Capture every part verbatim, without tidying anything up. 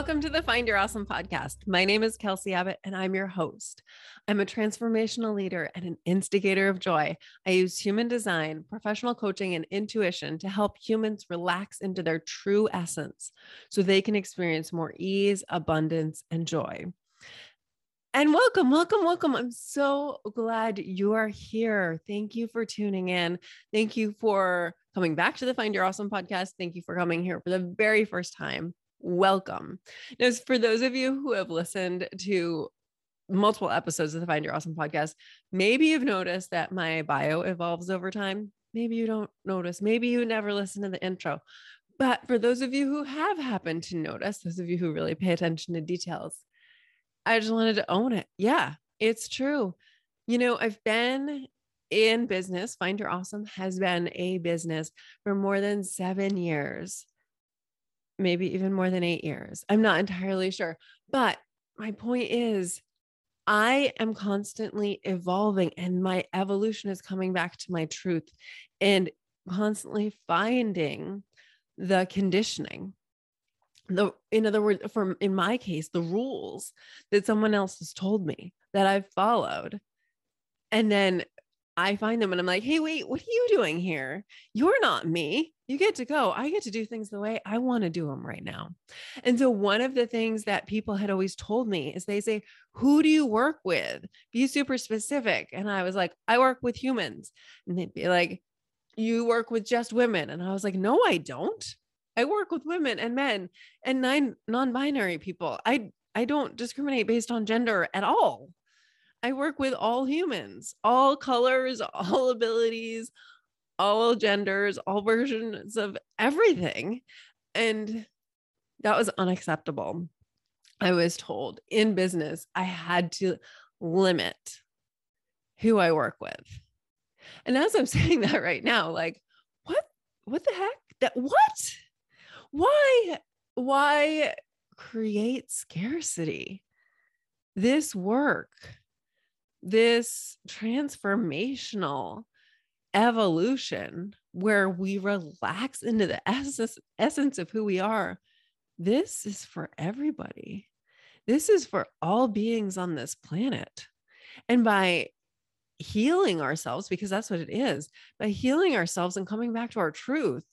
Welcome to the Find Your Awesome podcast. My name is Kelsey Abbott and I'm your host. I'm a transformational leader and an instigator of joy. I use human design, professional coaching, and intuition to help humans relax into their true essence so they can experience more ease, abundance, and joy. And welcome, welcome, welcome. I'm so glad you are here. Thank you for tuning in. Thank you for coming back to the Find Your Awesome podcast. Thank you for coming here for the very first time. Welcome. Now, for those of you who have listened to multiple episodes of the Find Your Awesome podcast, maybe you've noticed that my bio evolves over time. Maybe you don't notice. Maybe you never listen to the intro. But for those of you who have happened to notice, those of you who really pay attention to details, I just wanted to own it. Yeah, it's true. You know, I've been in business. Find Your Awesome has been a business for more than seven years. Maybe even more than eight years. I'm not entirely sure. But my point is, I am constantly evolving and my evolution is coming back to my truth and constantly finding the conditioning. The, in other words, from in my case, the rules that someone else has told me that I've followed. And then I find them and I'm like, hey, wait, what are you doing here? You're not me. You get to go. I get to do things the way I want to do them right now. And so one of the things that people had always told me is they say, who do you work with? Be super specific. And I was like, I work with humans. And they'd be like, you work with just women. And I was like, no, I don't. I work with women and men and nine non-binary people. I, I don't discriminate based on gender at all. I work with all humans, all colors, all abilities, all genders, all versions of everything. And that was unacceptable. I was told in business, I had to limit who I work with. And as I'm saying that right now, like, what, what the heck? That, what, why, why create scarcity? This work, this transformational evolution where we relax into the essence, essence of who we are. This is for everybody. This is for all beings on this planet. And by healing ourselves, because that's what it is, by healing ourselves and coming back to our truth,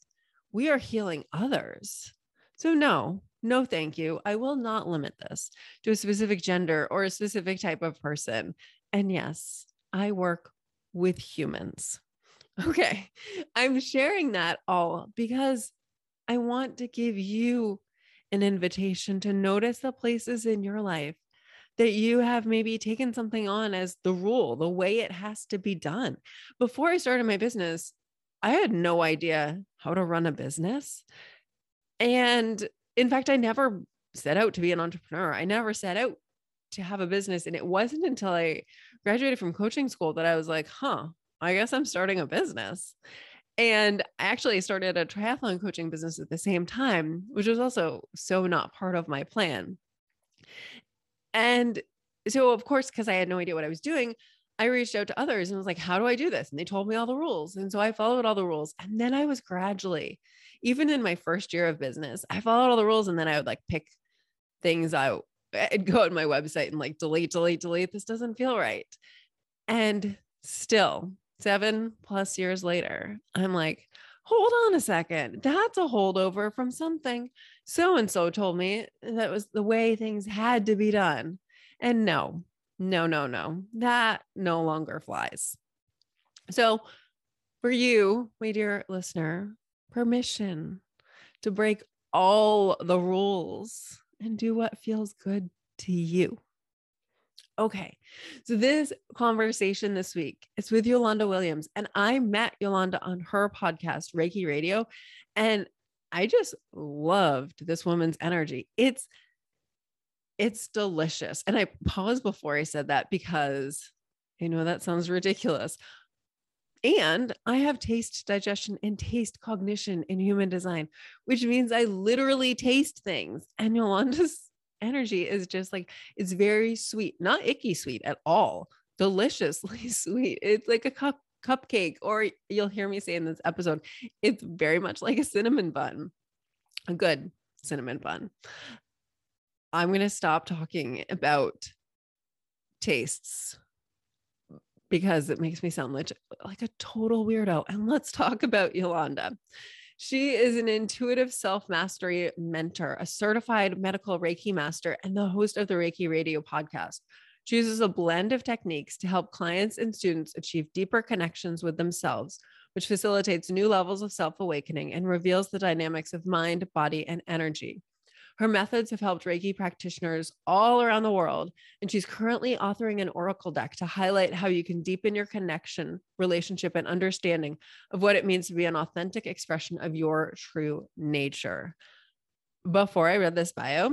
we are healing others. So no, no, thank you. I will not limit this to a specific gender or a specific type of person. And yes, I work with humans. Okay. I'm sharing that all because I want to give you an invitation to notice the places in your life that you have maybe taken something on as the rule, the way it has to be done. Before I started my business, I had no idea how to run a business. And in fact, I never set out to be an entrepreneur. I never set out to have a business. And it wasn't until I graduated from coaching school that I was like, huh, I guess I'm starting a business. And I actually started a triathlon coaching business at the same time, which was also so not part of my plan. And so of course, because I had no idea what I was doing, I reached out to others and was like, how do I do this? And they told me all the rules. And so I followed all the rules. And then I was gradually, even in my first year of business, I followed all the rules. And then I would like pick things out. I'd go on my website and like, delete, delete, delete. This doesn't feel right. And still seven plus years later, I'm like, hold on a second. That's a holdover from something so-and-so told me that was the way things had to be done. And no, no, no, no, that no longer flies. So for you, my dear listener, permission to break all the rules and do what feels good to you. Okay. So this conversation this week is with Yolanda Williams, and I met Yolanda on her podcast, Reiki Radio. And I just loved this woman's energy. It's It's delicious. And I paused before I said that because I know that sounds ridiculous. And I have taste digestion and taste cognition in human design, which means I literally taste things. And Yolanda's energy is just like, it's very sweet, not icky sweet at all. Deliciously sweet. It's like a cup cupcake, or you'll hear me say in this episode, it's very much like a cinnamon bun, a good cinnamon bun. I'm going to stop talking about tastes because it makes me sound like, like a total weirdo. And let's talk about Yolanda. She is an intuitive self-mastery mentor, a certified medical Reiki master, and the host of the Reiki Radio Podcast. She uses a blend of techniques to help clients and students achieve deeper connections with themselves, which facilitates new levels of self-awakening and reveals the dynamics of mind, body, and energy. Her methods have helped Reiki practitioners all around the world, and she's currently authoring an oracle deck to highlight how you can deepen your connection, relationship, and understanding of what it means to be an authentic expression of your true nature. Before I read this bio,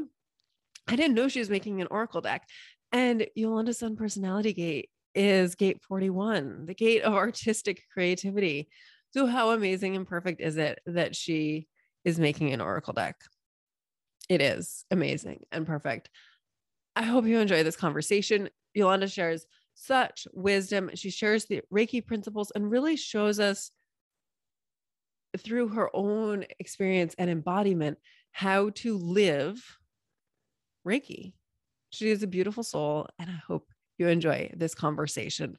I didn't know she was making an oracle deck, and Yolanda's Sun Personality Gate is Gate forty-one, the gate of artistic creativity. So how amazing and perfect is it that she is making an oracle deck? It is amazing and perfect. I hope you enjoy this conversation. Yolanda shares such wisdom. She shares the Reiki principles and really shows us through her own experience and embodiment how to live Reiki. She is a beautiful soul, and I hope you enjoy this conversation.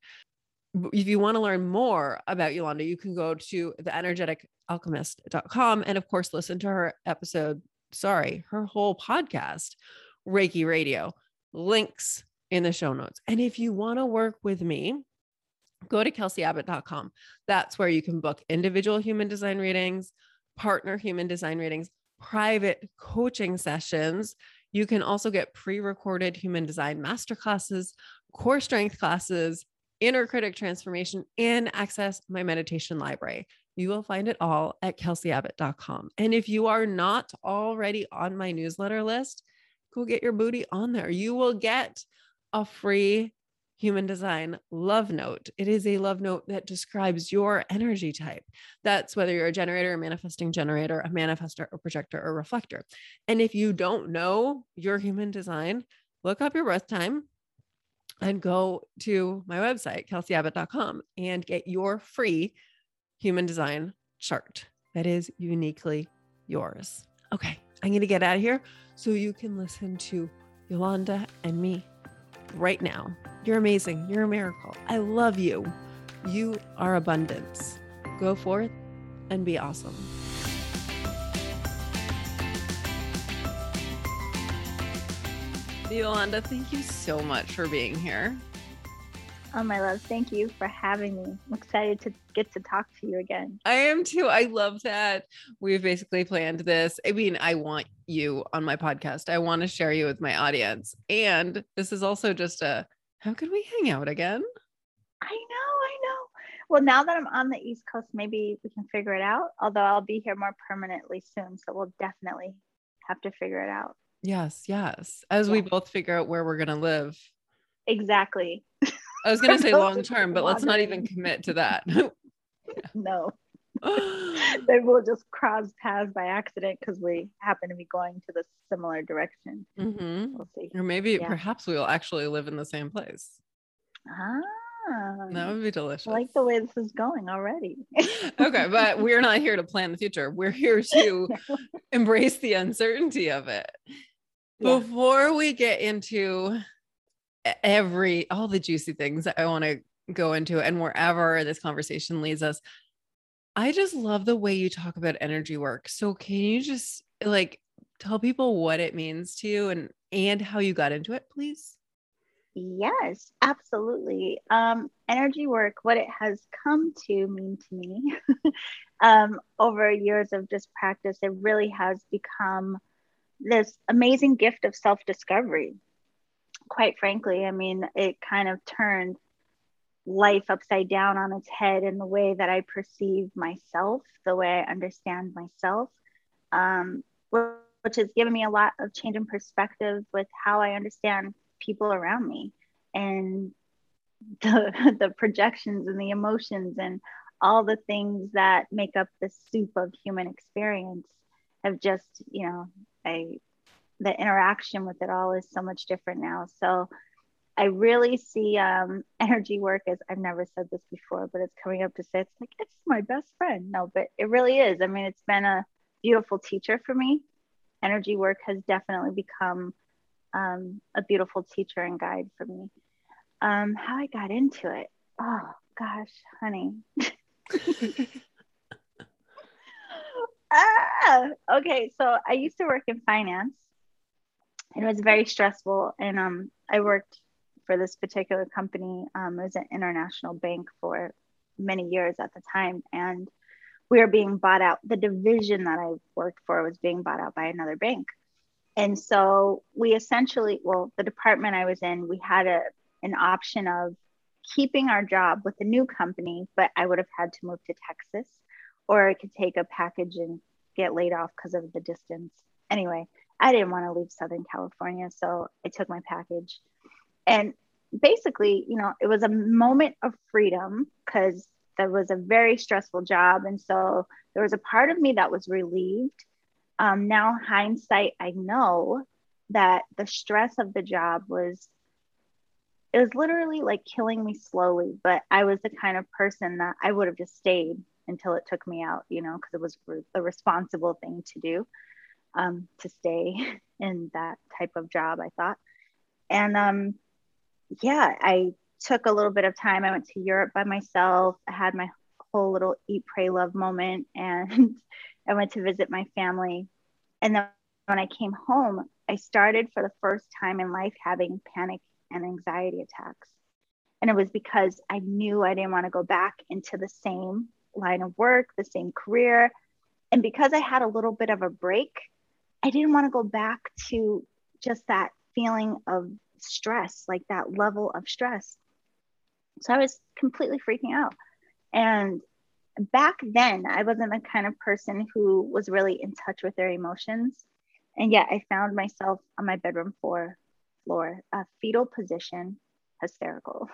If you want to learn more about Yolanda, you can go to the energetic alchemist dot com and, of course, listen to her episode. Sorry, her whole podcast, Reiki Radio, links in the show notes. And if you want to work with me, go to kelsey abbott dot com. That's where you can book individual human design readings, partner human design readings, private coaching sessions. You can also get pre-recorded human design masterclasses, core strength classes, inner critic transformation, and access my meditation library. You will find it all at kelsey abbott dot com. And if you are not already on my newsletter list, go get your booty on there. You will get a free human design love note. It is a love note that describes your energy type. That's whether you're a generator, a manifesting generator, a manifestor, a projector, or reflector. And if you don't know your human design, look up your birth time and go to my website, kelsey abbott dot com, and get your free human design chart that is uniquely yours. Okay, I'm going to get out of here so you can listen to Yolanda and me right now. You're amazing. You're a miracle. I love you. You are abundance. Go forth and be awesome. Yolanda, thank you so much for being here. Oh, my love, thank you for having me. I'm excited to get to talk to you again. I am too. I love that. We've basically planned this. I mean, I want you on my podcast. I want to share you with my audience. And this is also just a, how could we hang out again? I know, I know. Well, now that I'm on the East Coast, maybe we can figure it out. Although I'll be here more permanently soon. So we'll definitely have to figure it out. Yes, yes. As yeah. we both figure out where we're going to live. Exactly. I was going to say long-term, but let's not even commit to that. No, then we'll just cross paths by accident because we happen to be going to the similar direction. Mm-hmm. We'll see. Or maybe yeah. perhaps we'll actually live in the same place. Ah, that would be delicious. I like the way this is going already. Okay, but we're not here to plan the future. We're here to embrace the uncertainty of it. Yeah. Before we get into every, all the juicy things I want to go into and wherever this conversation leads us, I just love the way you talk about energy work. So can you just like tell people what it means to you and, and how you got into it, please? Yes, absolutely. Um, energy work, what it has come to mean to me um, over years of just practice, it really has become this amazing gift of self-discovery. Quite frankly, I mean, it kind of turned life upside down on its head in the way that I perceive myself, the way I understand myself, um, which has given me a lot of change in perspective with how I understand people around me and the, the projections and the emotions and all the things that make up the soup of human experience have just, you know, I... the interaction with it all is so much different now. So I really see um, energy work as, I've never said this before, but it's coming up to say, it's like, it's my best friend. No, but it really is. I mean, it's been a beautiful teacher for me. Energy work has definitely become um, a beautiful teacher and guide for me. Um, how I got into it. Oh, gosh, honey. ah, okay, so I used to work in finance. It was very stressful. And um, I worked for this particular company. Um, it was an international bank for many years at the time. And we were being bought out. The division that I worked for was being bought out by another bank. And so we essentially, well, the department I was in, we had a an option of keeping our job with the new company, but I would have had to move to Texas, or I could take a package and get laid off because of the distance. Anyway, I didn't want to leave Southern California, so I took my package. And basically, you know, it was a moment of freedom because that was a very stressful job. And so there was a part of me that was relieved. Um, now, hindsight, I know that the stress of the job was, it was literally like killing me slowly, but I was the kind of person that I would have just stayed until it took me out, you know, because it was re- a responsible thing to do, um, to stay in that type of job, I thought. And um, yeah, I took a little bit of time. I went to Europe by myself. I had my whole little eat, pray, love moment. And I went to visit my family. And then when I came home, I started for the first time in life having panic and anxiety attacks. And it was because I knew I didn't want to go back into the same line of work, the same career. And because I had a little bit of a break, I didn't want to go back to just that feeling of stress, like that level of stress. So I was completely freaking out. And back then, I wasn't the kind of person who was really in touch with their emotions. And yet I found myself on my bedroom floor floor, a fetal position, hysterical,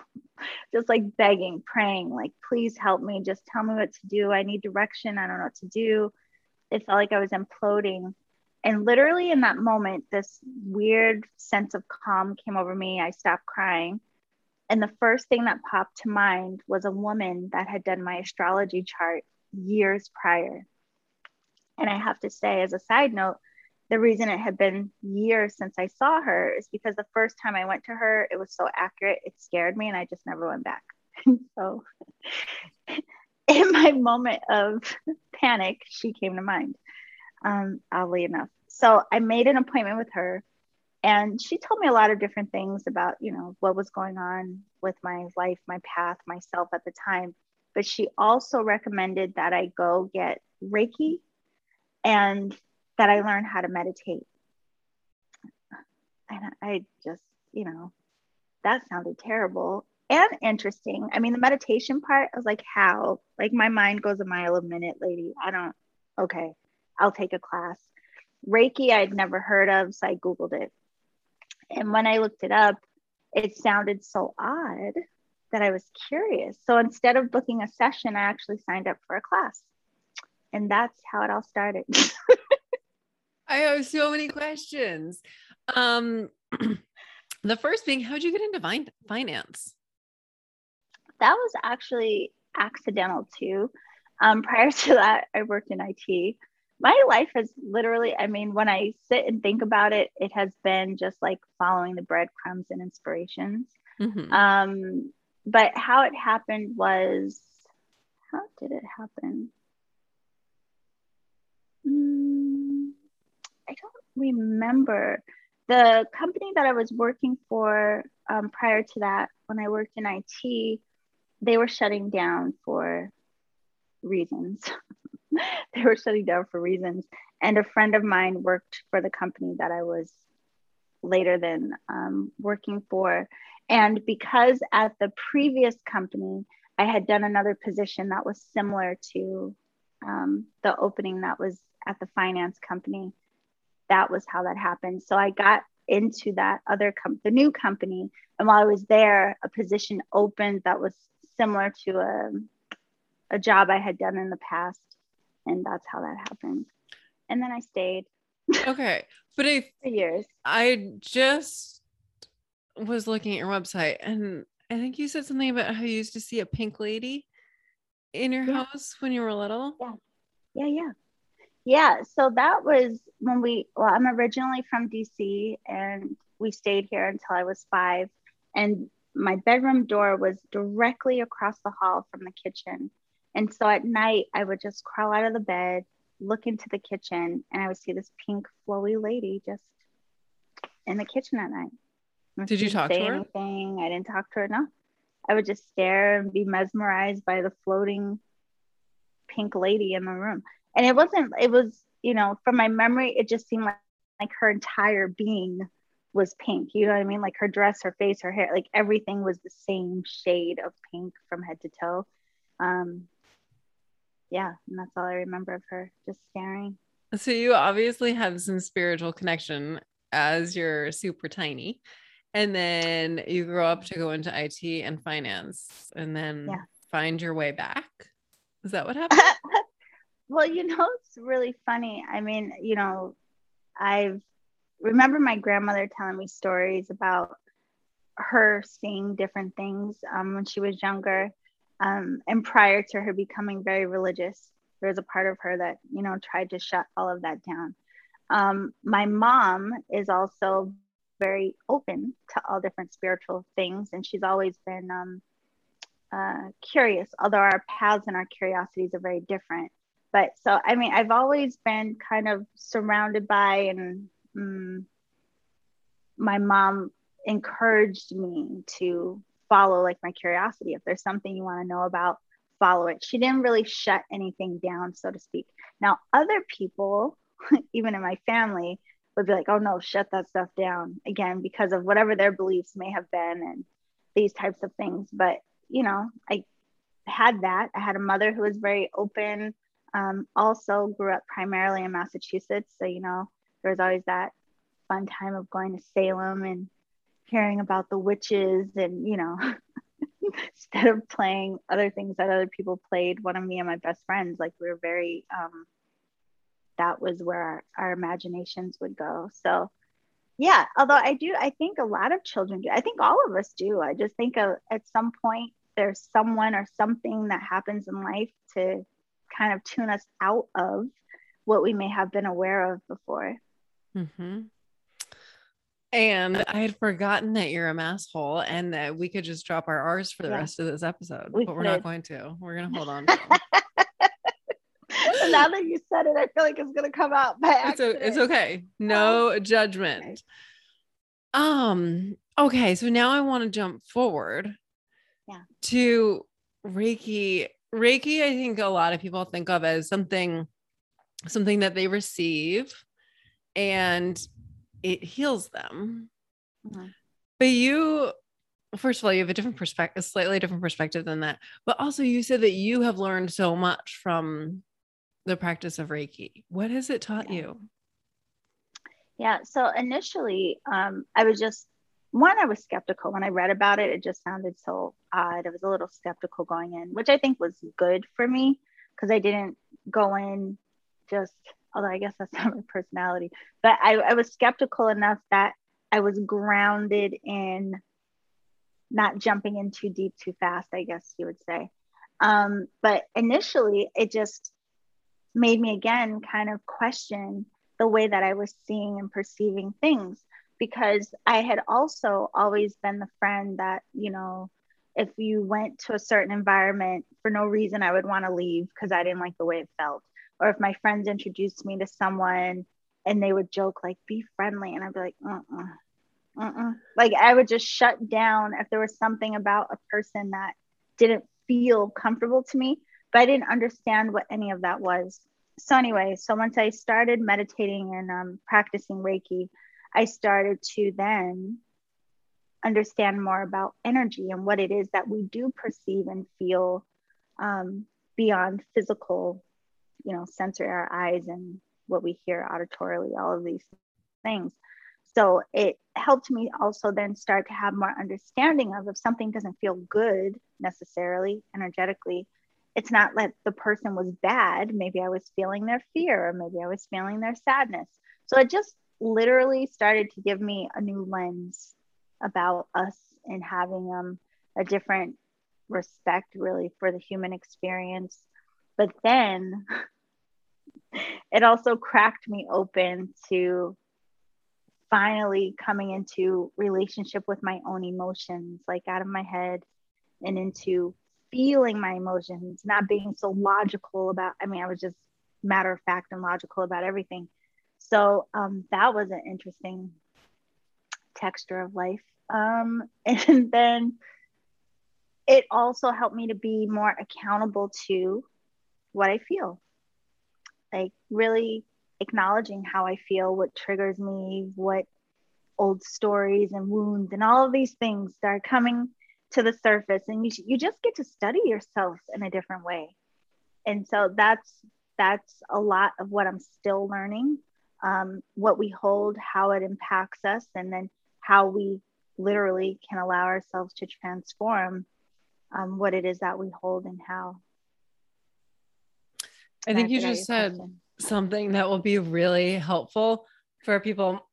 just like begging, praying, like, please help me. Just tell me what to do. I need direction. I don't know what to do. It felt like I was imploding. And literally in that moment, this weird sense of calm came over me. I stopped crying. And the first thing that popped to mind was a woman that had done my astrology chart years prior. And I have to say, as a side note, the reason it had been years since I saw her is because the first time I went to her, it was so accurate, it scared me, and I just never went back. So in my moment of panic, she came to mind, um, oddly enough. So I made an appointment with her, and she told me a lot of different things about, you know, what was going on with my life, my path, myself at the time. But she also recommended that I go get Reiki and that I learned how to meditate. And I just, you know, that sounded terrible and interesting. I mean, the meditation part, I was like, how? Like, my mind goes a mile a minute, lady. I don't, okay, I'll take a class. Reiki, I'd never heard of, so I Googled it. And when I looked it up, it sounded so odd that I was curious. So instead of booking a session, I actually signed up for a class. And that's how it all started. I have so many questions. Um, the first thing, how'd you get into fin- finance? That was actually accidental too. Um, prior to that, I worked in I T. My life has literally, I mean, when I sit and think about it, it has been just like following the breadcrumbs and inspirations. Mm-hmm. Um, but how it happened was, how did it happen? I don't remember. The company that I was working for um, prior to that, when I worked in I T, they were shutting down for reasons. They were shutting down for reasons. And a friend of mine worked for the company that I was later than um, working for. And because at the previous company, I had done another position that was similar to um, the opening that was at the finance company. That was how that happened. So I got into that other com- the new company. And while I was there, a position opened that was similar to a, a job I had done in the past. And that's how that happened. And then I stayed. Okay. But I, for years. I just was looking at your website, and I think you said something about how you used to see a pink lady in your yeah. house when you were little. Yeah. Yeah. Yeah. Yeah, so that was when we, well, I'm originally from D C and We stayed here until I was five, and my bedroom door was directly across the hall from the kitchen. And so at night, I would just crawl out of the bed, look into the kitchen, and I would see this pink flowy lady just in the kitchen at night. And Did you talk to her? Anything. I didn't talk to her, no. I would just stare and be mesmerized by the floating pink lady in the room. And it wasn't, it was, you know, from my memory, it just seemed like, like her entire being was pink. You know what I mean? Like her dress, her face, her hair, like everything was the same shade of pink from head to toe. Um, yeah, and that's all I remember of her, just staring. So you obviously have some spiritual connection as you're super tiny. And then you grow up to go into I T and finance, and then yeah. find your way back. Is that what happened? Well, you know, it's really funny. I mean, you know, I remember my grandmother telling me stories about her seeing different things um, when she was younger. Um, and prior to her becoming very religious, there was a part of her that, you know, tried to shut all of that down. Um, my mom is also very open to all different spiritual things. And she's always been um, uh, curious, although our paths and our curiosities are very different. But so, I mean, I've always been kind of surrounded by, and um, my mom encouraged me to follow like my curiosity. If there's something you want to know about, follow it. She didn't really shut anything down, so to speak. Now, other people, even in my family, would be like, oh no, shut that stuff down, again, because of whatever their beliefs may have been and these types of things. But, you know, I had that. I had a mother who was very open. Um, also grew up primarily in Massachusetts. So, you know, there was always that fun time of going to Salem and hearing about the witches and, you know, instead of playing other things that other people played, one of me and my best friends, like we were very, um, that was where our, our imaginations would go. So yeah, although I do, I think a lot of children do. I think all of us do. I just think uh, at some point there's someone or something that happens in life to kind of tune us out of what we may have been aware of before. Mm-hmm. And I had forgotten that you're a mass hole and that we could just drop our R's for the yeah. rest of this episode, we but could. We're not going to, we're going to hold on to them. Now that you said it, I feel like it's going to come out by accident. It's, a, it's okay. No um, judgment. Okay. Um, okay. So now I want to jump forward yeah. to Reiki. Reiki, I think a lot of people think of as something, something that they receive and it heals them. Mm-hmm. But you, first of all, you have a different perspective, a slightly different perspective than that. But also you said that you have learned so much from the practice of Reiki. What has it taught yeah. you? Yeah. So initially, um, I was just, one, I was skeptical when I read about it. It just sounded so odd. I was a little skeptical going in, which I think was good for me because I didn't go in just, although I guess that's not my personality, but I, I was skeptical enough that I was grounded in not jumping in too deep too fast, I guess you would say. Um, but initially, it just made me again kind of question the way that I was seeing and perceiving things. Because I had also always been the friend that, you know, if you went to a certain environment for no reason, I would want to leave because I didn't like the way it felt. Or if my friends introduced me to someone and they would joke, like, be friendly. And I'd be like, uh-uh, uh-uh. Like, I would just shut down if there was something about a person that didn't feel comfortable to me. But I didn't understand what any of that was. So anyway, so once I started meditating and um, practicing Reiki, I started to then understand more about energy and what it is that we do perceive and feel um, beyond physical, you know, sensory, our eyes and what we hear auditorily, all of these things. So it helped me also then start to have more understanding of if something doesn't feel good necessarily energetically, it's not like the person was bad. Maybe I was feeling their fear, or maybe I was feeling their sadness. So it just literally started to give me a new lens about us and having um, a different respect really for the human experience. But then it also cracked me open to finally coming into relationship with my own emotions, like out of my head and into feeling my emotions, not being so logical about, I mean, I was just matter of fact and logical about everything. So um, that was an interesting texture of life. Um, and then it also helped me to be more accountable to what I feel, like really acknowledging how I feel, what triggers me, what old stories and wounds and all of these things that are coming to the surface. And you you just get to study yourself in a different way. And so that's that's a lot of what I'm still learning, um, what we hold, how it impacts us, and then how we literally can allow ourselves to transform um, what it is that we hold and how. I think you just said something that will be really helpful for people,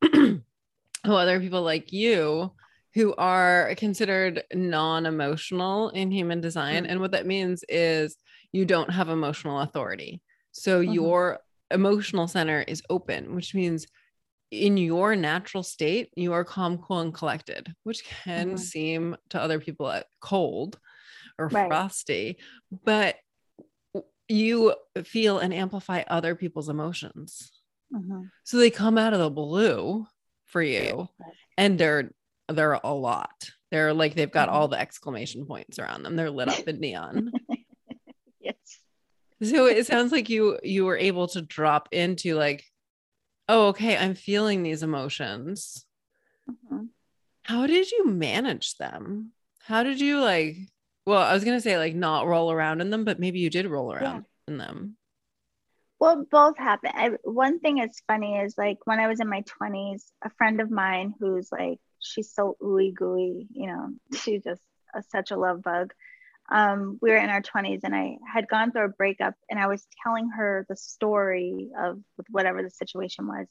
other people like you, who are considered non-emotional in human design. Mm-hmm. And what that means is you don't have emotional authority. So mm-hmm. your emotional center is open, which means in your natural state, you are calm, cool, and collected, which can mm-hmm. seem to other people cold or right. frosty, but you feel and amplify other people's emotions. Mm-hmm. So they come out of the blue for you, and they're, they're a lot. They're like, they've got all the exclamation points around them. They're lit up in neon. Yes. So it sounds like you, you were able to drop into like, oh, okay, I'm feeling these emotions. Mm-hmm. How did you manage them? How did you like, well, I was going to say like not roll around in them, but maybe you did roll around yeah. in them. Well, both happened. I, one thing that's funny is like when I was in my twenties, a friend of mine who's like, she's so ooey gooey, you know, she's just a, such a love bug. Um, we were in our twenties and I had gone through a breakup and I was telling her the story of whatever the situation was.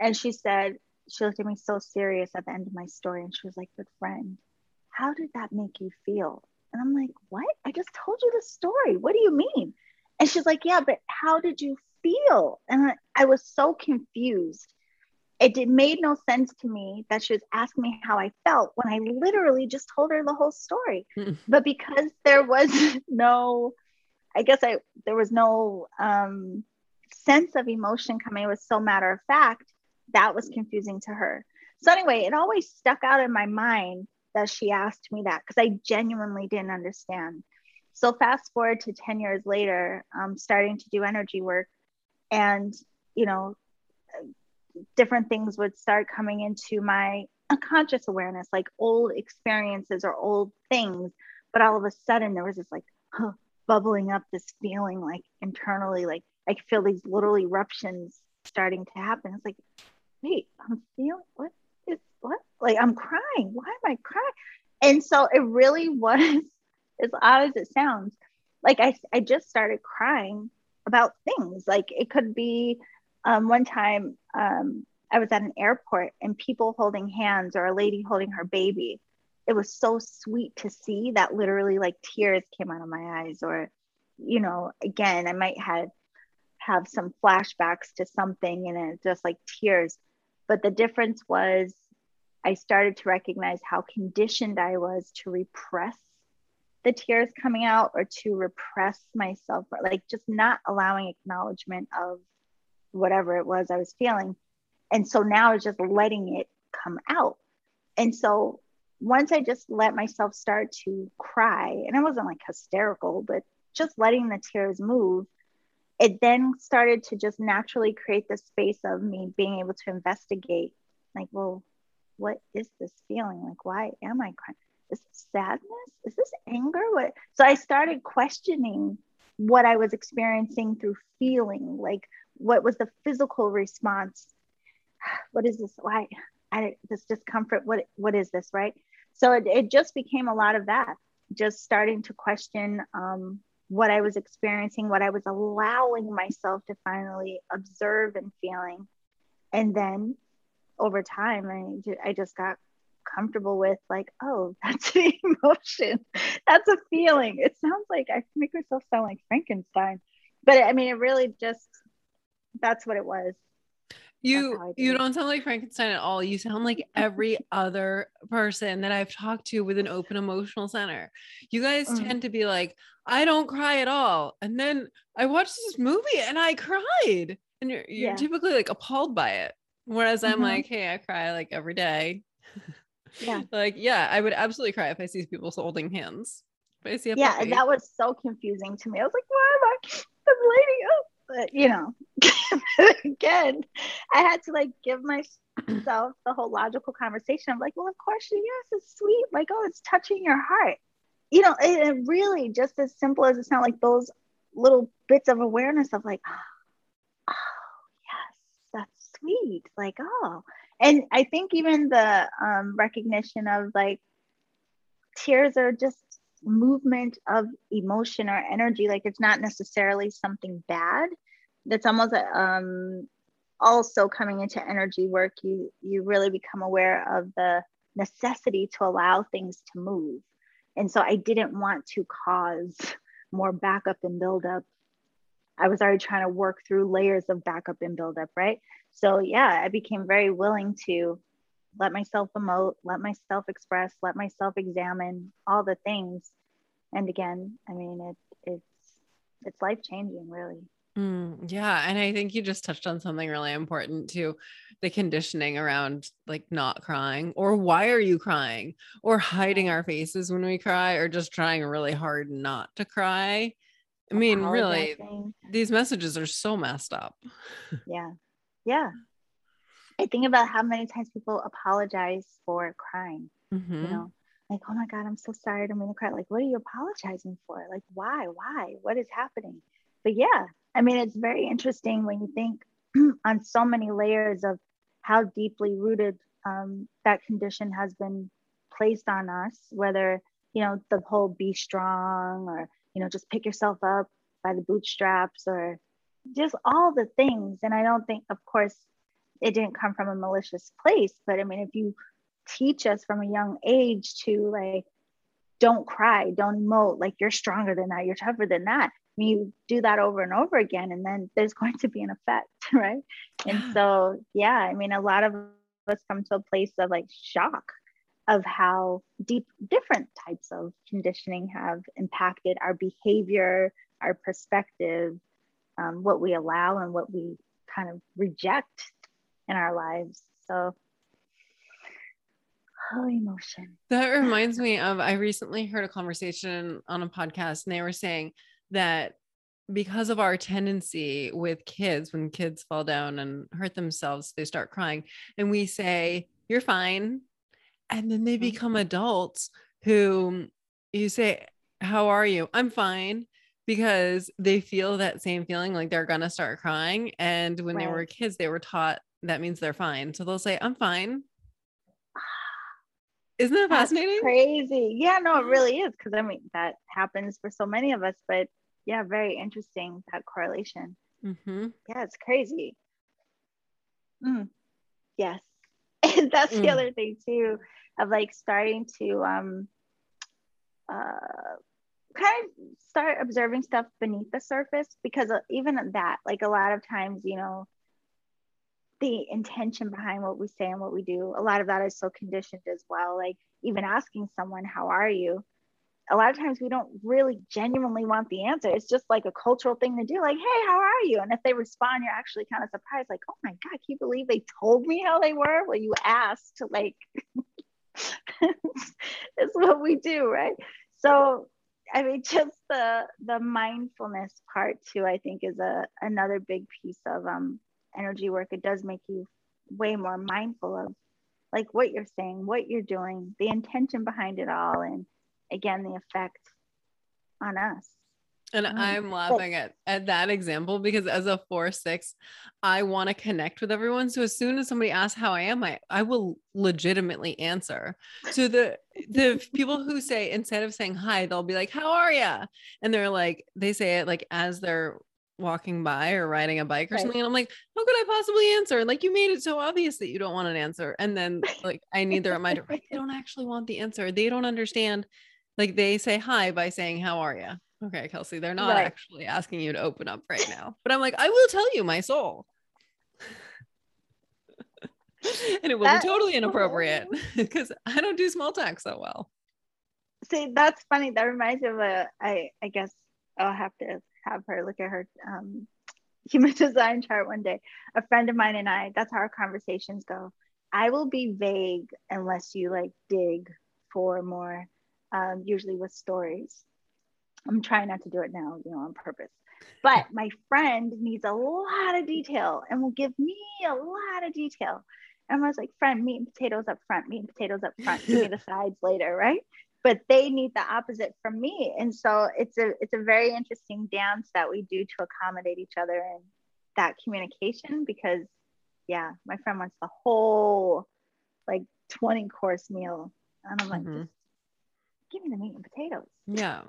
And she said, she looked at me so serious at the end of my story. And she was like, "Good friend, how did that make you feel?" And I'm like, "What? I just told you the story. What do you mean?" And she's like, "Yeah, but how did you feel?" And I, I was so confused. It did, made no sense to me that she was asking me how I felt when I literally just told her the whole story. But because there was no, I guess I, there was no um, sense of emotion coming. It was so matter of fact, that was confusing to her. So anyway, it always stuck out in my mind that she asked me that, because I genuinely didn't understand. So fast forward to ten years later, I'm starting to do energy work, and, you know, different things would start coming into my unconscious awareness, like old experiences or old things. But all of a sudden there was this like huh, bubbling up, this feeling like internally, like I feel these little eruptions starting to happen. It's like, wait, I'm feeling what? What? Like I'm crying. Why am I crying? And so it really was, as odd as it sounds, like I, I just started crying about things. Like it could be um, one time um, I was at an airport and people holding hands or a lady holding her baby. It was so sweet to see that literally like tears came out of my eyes. Or, you know, again, I might have, have some flashbacks to something and it just like tears. But the difference was I started to recognize how conditioned I was to repress the tears coming out or to repress myself, or like just not allowing acknowledgement of whatever it was I was feeling. And so now I was just letting it come out. And so once I just let myself start to cry, and I wasn't like hysterical, but just letting the tears move, it then started to just naturally create the space of me being able to investigate, like, well, what is this feeling? Like, why am I crying? Is this sadness? Is this anger? What? So I started questioning what I was experiencing through feeling. Like, what was the physical response? What is this? Why I, this discomfort? What? What is this? Right? So it, it just became a lot of that. Just starting to question um, what I was experiencing, what I was allowing myself to finally observe and feeling, and then over time, I, I just got comfortable with like, oh, that's an emotion. That's a feeling. It sounds like I make myself sound like Frankenstein, but I mean, it really just, that's what it was. You you don't sound like Frankenstein at all. You sound like every other person that I've talked to with an open emotional center. You guys mm. tend to be like, I don't cry at all. And then I watched this movie and I cried. And you're, you're yeah. typically like appalled by it. Whereas mm-hmm. I'm like, hey, I cry like every day. Yeah. Like, yeah, I would absolutely cry if I see people holding hands. If I see a yeah, puppy. And that was so confusing to me. I was like, why am I bleeding up? But, you know, again, I had to like give myself the whole logical conversation. I'm like, well, of course, yes, it's sweet. Like, oh, it's touching your heart. You know, it, it really just as simple as it's not like those little bits of awareness of like, oh, yes, that's sweet. Like, oh, and I think even the um, recognition of like tears are just movement of emotion or energy. Like it's not necessarily something bad. That's almost um also coming into energy work, you you really become aware of the necessity to allow things to move. And so I didn't want to cause more backup and buildup. I was already trying to work through layers of backup and buildup, right? So yeah, I became very willing to let myself emote, let myself express, let myself examine all the things. And again, I mean, it, it's, it's life-changing really. Mm, yeah. And I think you just touched on something really important too, the conditioning around like not crying, or why are you crying, or hiding our faces when we cry, or just trying really hard not to cry. I mean, really, these messages are so messed up. Yeah. Yeah. I think about how many times people apologize for crying, mm-hmm. you know, like, oh my God, I'm so sorry. I'm going to cry. Like, what are you apologizing for? Like, why, why, what is happening? But yeah, I mean, it's very interesting when you think on so many layers of how deeply rooted um, that condition has been placed on us, whether, you know, the whole be strong or, you know, just pick yourself up by the bootstraps or just all the things. And I don't think, of course, it didn't come from a malicious place, but I mean, if you teach us from a young age to like, don't cry, don't emote, like you're stronger than that, you're tougher than that. I mean, you do that over and over again, and then there's going to be an effect, right? And so, yeah, I mean, a lot of us come to a place of like shock of how deep different types of conditioning have impacted our behavior, our perspective, um, what we allow and what we kind of reject in our lives. So oh, emotion. That reminds me of, I recently heard a conversation on a podcast and they were saying that because of our tendency with kids, when kids fall down and hurt themselves, they start crying and we say, you're fine. And then they become adults who you say, how are you? I'm fine. Because they feel that same feeling, like they're going to start crying. And when right. they were kids, they were taught that means they're fine. So they'll say, I'm fine. Isn't that That's fascinating? Crazy. Yeah, no, it really is. Cause I mean, that happens for so many of us, but yeah, very interesting, that correlation. Mm-hmm. Yeah. It's crazy. Mm. Yes. And that's mm. the other thing too, of like starting to, um, uh, kind of start observing stuff beneath the surface, because even that, like a lot of times, you know, the intention behind what we say and what we do, a lot of that is so conditioned as well. Like even asking someone, how are you? A lot of times we don't really genuinely want the answer. It's just like a cultural thing to do. Like, hey, how are you? And if they respond, you're actually kind of surprised. Like, oh my God, can you believe they told me how they were? Well, you asked, like, it's what we do, right? So I mean, just the the mindfulness part too, I think is a another big piece of um energy work. It does make you way more mindful of like what you're saying, what you're doing, the intention behind it all, and again, the effect on us. And um, I'm laughing at, at that example because as a four, six, I want to connect with everyone. So as soon as somebody asks how I am, I, I will legitimately answer. So the, the people who say, instead of saying hi, they'll be like, how are you? And they're like, they say it like as they're walking by or riding a bike or right. something. And I'm like, how could I possibly answer? Like, you made it so obvious that you don't want an answer. And then like, I need the reminder, right? They don't actually want the answer. They don't understand. Like they say hi by saying, how are you? Okay, Kelsey, they're not right. actually asking you to open up right now, but I'm like, I will tell you my soul. And it will that, be totally inappropriate because I don't do small talk so well. See, that's funny. That reminds me of a, I, I guess I'll have to have her look at her um, human design chart one day. A friend of mine and I, that's how our conversations go. I will be vague unless you like dig for more, um, usually with stories. I'm trying not to do it now, you know, on purpose. But my friend needs a lot of detail and will give me a lot of detail. And I was like, friend, meat and potatoes up front, meat and potatoes up front, give me the sides later, right? But they need the opposite from me. And so it's a it's a very interesting dance that we do to accommodate each other in that communication, because yeah, my friend wants the whole like twenty course meal. And I'm like, mm-hmm. give me the meat and potatoes. Yeah.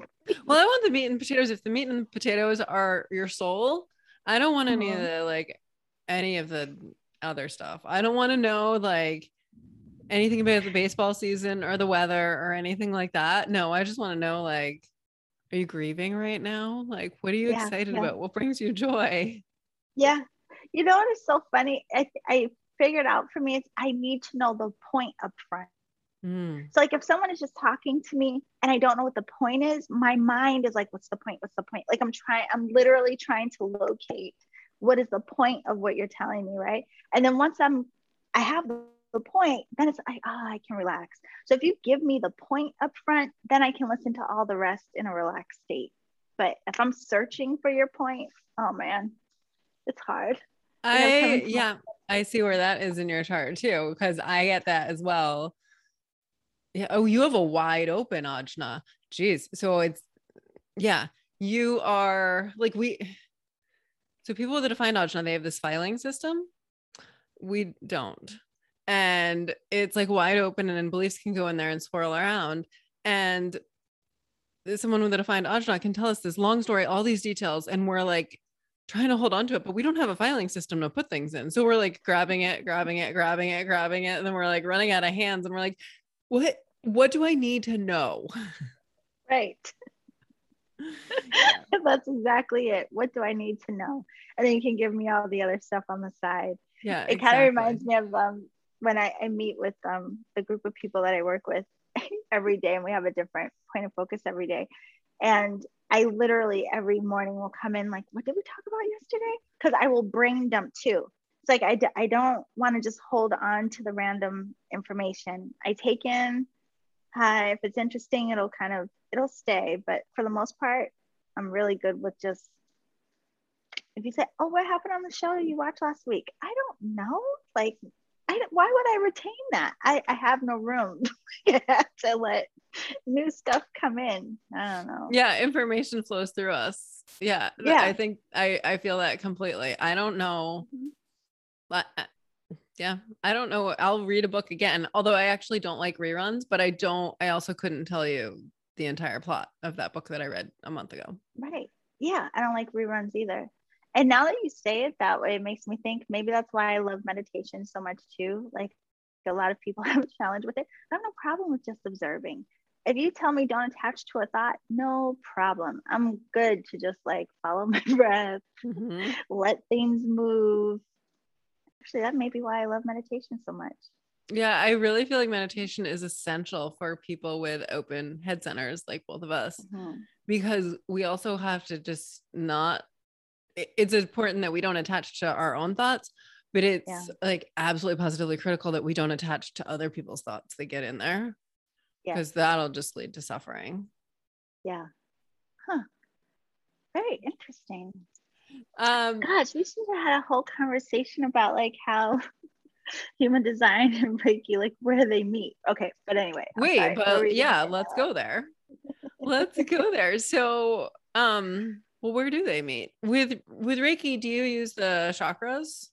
Well, I want the meat and potatoes. If the meat and the potatoes are your soul, I don't want any mm-hmm. of the, like any of the other stuff. I don't want to know like anything about the baseball season or the weather or anything like that. No, I just want to know, like, are you grieving right now? Like, what are you yeah, excited yeah. about? What brings you joy? Yeah. You know what is so funny? I, I figured out for me, it's I need to know the point up front. Mm. So like if someone is just talking to me and I don't know what the point is, my mind is like, what's the point? What's the point? Like I'm trying, I'm literally trying to locate what is the point of what you're telling me, right? And then once I'm, I have the point, then it's like, oh, I can relax. So if you give me the point up front, then I can listen to all the rest in a relaxed state. But if I'm searching for your point, oh man, it's hard. I, yeah, I see where that is in your chart too, because I get that as well. Yeah. Oh, you have a wide open ajna. Jeez. So it's, yeah, you are like, we, so people with a defined ajna, they have this filing system. We don't. And it's like wide open, and then beliefs can go in there and swirl around. And someone with a defined ajna can tell us this long story, all these details. And we're like trying to hold on to it, but we don't have a filing system to put things in. So we're like grabbing it, grabbing it, grabbing it, grabbing it. And then we're like running out of hands and we're like, What, what do I need to know? Right. Yeah. That's exactly it. What do I need to know? And then you can give me all the other stuff on the side. Yeah. It exactly. kind of reminds me of um, when I, I meet with um, the group of people that I work with every day, and we have a different point of focus every day. And I literally every morning will come in like, what did we talk about yesterday? Because I will brain dump too. It's like, I, d- I don't want to just hold on to the random information. I take in, uh, if it's interesting, it'll kind of, it'll stay. But for the most part, I'm really good with just, if you say, oh, what happened on the show you watched last week? I don't know. Like, I don't, why would I retain that? I, I have no room to let new stuff come in. I don't know. Yeah. Information flows through us. Yeah. Yeah. I think I, I feel that completely. I don't know. Mm-hmm. Yeah, I don't know. I'll read a book again, although I actually don't like reruns, but I don't, I also couldn't tell you the entire plot of that book that I read a month ago. Right. Yeah. I don't like reruns either. And now that you say it that way, it makes me think maybe that's why I love meditation so much too. Like a lot of people have a challenge with it. I have no problem with just observing. If you tell me don't attach to a thought, no problem. I'm good to just like follow my breath, mm-hmm. let things move. Actually, that may be why I love meditation so much. Yeah, I really feel like meditation is essential for people with open head centers, like both of us, mm-hmm. because we also have to just not, it's important that we don't attach to our own thoughts, but it's yeah. like absolutely positively critical that we don't attach to other people's thoughts that get in there, because yeah. that'll just lead to suffering. Yeah. Huh. Very interesting. Um, Gosh, we should have had a whole conversation about like how human design and Reiki, like where they meet. Okay, but anyway. I'm wait, sorry. but yeah, let's go there. Let's go there. So, um, well, where do they meet? With with Reiki, do you use the chakras?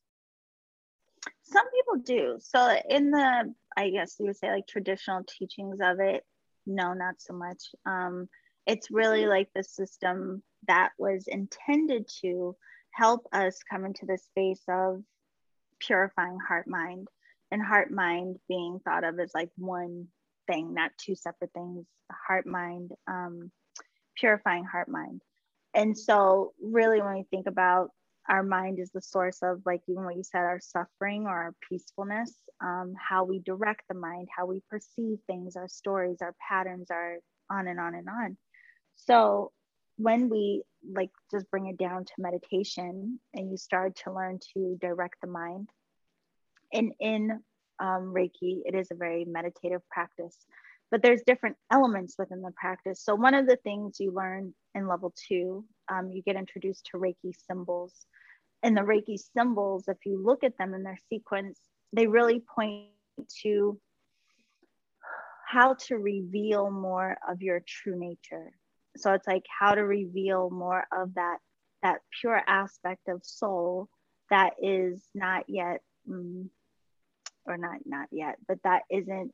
Some people do. So in the, I guess you would say like traditional teachings of it, no, not so much. Um, it's really like the system that was intended to help us come into the space of purifying heart-mind, and heart-mind being thought of as like one thing, not two separate things, heart-mind, um, purifying heart-mind. And so really when we think about our mind is the source of, like, even what you said, our suffering or our peacefulness, um, how we direct the mind, how we perceive things, our stories, our patterns, our on and on and on. So when we, like, just bring it down to meditation and you start to learn to direct the mind, and in um, Reiki, it is a very meditative practice, but there's different elements within the practice. So one of the things you learn in level two, um, you get introduced to Reiki symbols. And the Reiki symbols, if you look at them in their sequence, they really point to how to reveal more of your true nature. So it's like how to reveal more of that, that pure aspect of soul that is not yet, mm, or not, not yet, but that isn't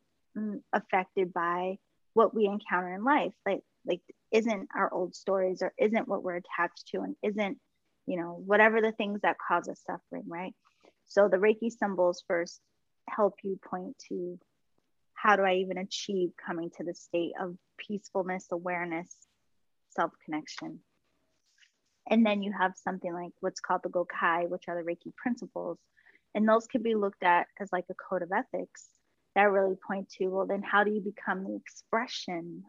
affected by what we encounter in life, like like isn't our old stories, or isn't what we're attached to, and isn't, you know, whatever the things that cause us suffering, right? So the Reiki symbols first help you point to, how do I even achieve coming to the state of peacefulness, awareness, self-connection? And then you have something like what's called the Gokai, which are the Reiki principles, and those could be looked at as like a code of ethics that really point to, well, then how do you become the expression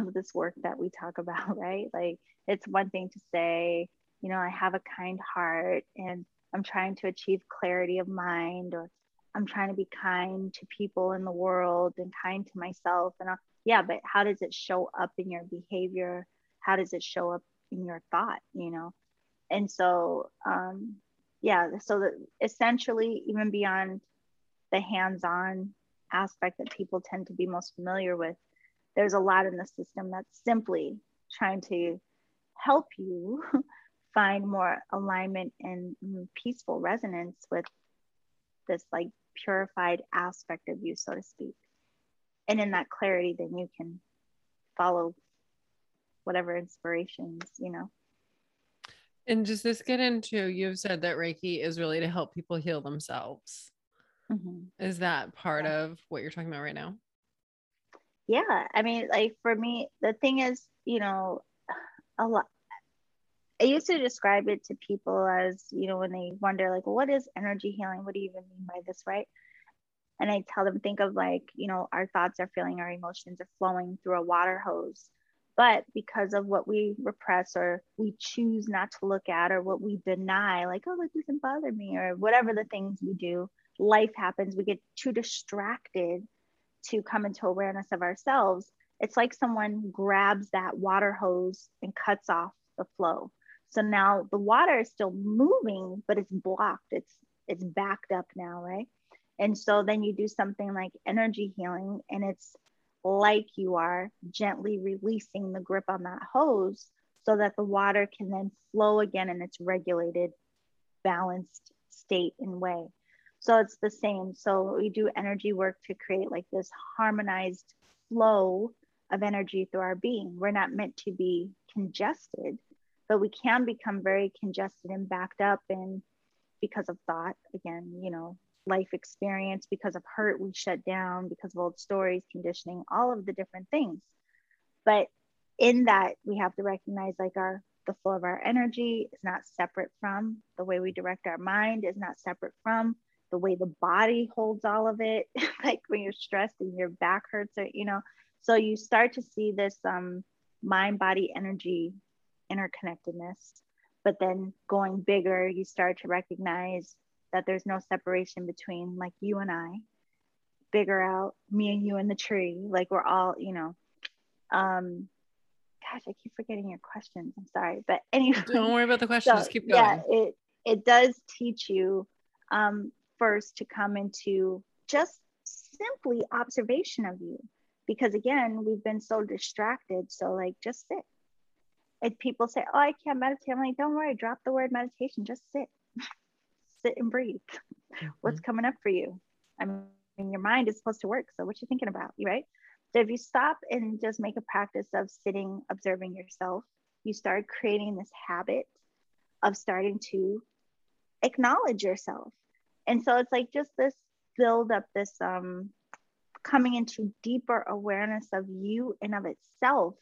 of this work that we talk about, right? Like, it's one thing to say, you know, I have a kind heart and I'm trying to achieve clarity of mind, or I'm trying to be kind to people in the world and kind to myself. And I'll, yeah, but how does it show up in your behavior? How does it show up in your thought, you know? And so, um, yeah, so that essentially, even beyond the hands-on aspect that people tend to be most familiar with, there's a lot in the system that's simply trying to help you find more alignment and peaceful resonance with this, like, purified aspect of you, so to speak. And in that clarity, then you can follow whatever inspirations, you know. And does this get into, you've said that Reiki is really to help people heal themselves. Mm-hmm. Is that part yeah. of what you're talking about right now? Yeah. I mean, like, for me, the thing is, you know, a lot, I used to describe it to people as, you know, when they wonder, like, what is energy healing? What do you even mean by this, right? And I tell them, think of, like, you know, our thoughts are feeling, our emotions are flowing through a water hose. But because of what we repress, or we choose not to look at, or what we deny, like, oh, that doesn't bother me, or whatever the things we do, life happens, we get too distracted to come into awareness of ourselves. It's like someone grabs that water hose and cuts off the flow. So now the water is still moving, but it's blocked. It's it's backed up now, right? And so then you do something like energy healing, and it's like you are gently releasing the grip on that hose so that the water can then flow again in its regulated, balanced state and way. So it's the same. So we do energy work to create, like, this harmonized flow of energy through our being. We're not meant to be congested, but we can become very congested and backed up, and because of thought, again, you know, life experience, because of hurt, we shut down, because of old stories, conditioning, all of the different things. But in that, we have to recognize, like, our the flow of our energy is not separate from the way we direct our mind, is not separate from the way the body holds all of it, like when you're stressed and your back hurts, or, you know, so you start to see this um, mind, body, energy interconnectedness. But then going bigger, you start to recognize that there's no separation between, like, you and I, bigger out, me and you and the tree, like, we're all, you know, um, gosh, I keep forgetting your questions. I'm sorry, but anyway. Don't worry about the questions, so, just keep going. Yeah, it, it does teach you, um, first to come into just simply observation of you, because again, we've been so distracted. So, like, just sit. If people say, oh, I can't meditate, I'm like, don't worry, drop the word meditation, just sit, sit and breathe. Mm-hmm. What's coming up for you? I mean, your mind is supposed to work. So what you thinking about, right? So if you stop and just make a practice of sitting, observing yourself, you start creating this habit of starting to acknowledge yourself. And so it's like just this build up, this um, coming into deeper awareness of you and of itself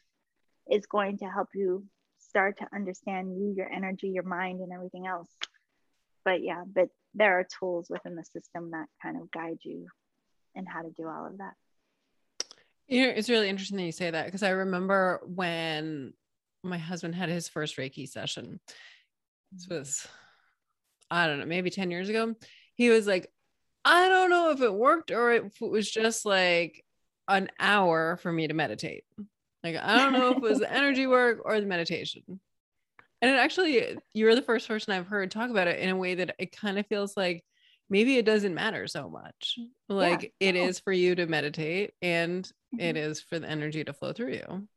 is going to help you start to understand you, your energy, your mind, and everything else. But yeah, but there are tools within the system that kind of guide you in how to do all of that. You know, it's really interesting that you say that, because I remember when my husband had his first Reiki session. This was, I don't know, maybe ten years ago. He was like, I don't know if it worked or if it was just like an hour for me to meditate. Like, I don't know if it was the energy work or the meditation. And it actually, you're the first person I've heard talk about it in a way that it kind of feels like maybe it doesn't matter so much. Like yeah, it no. is for you to meditate, and mm-hmm. it is for the energy to flow through you.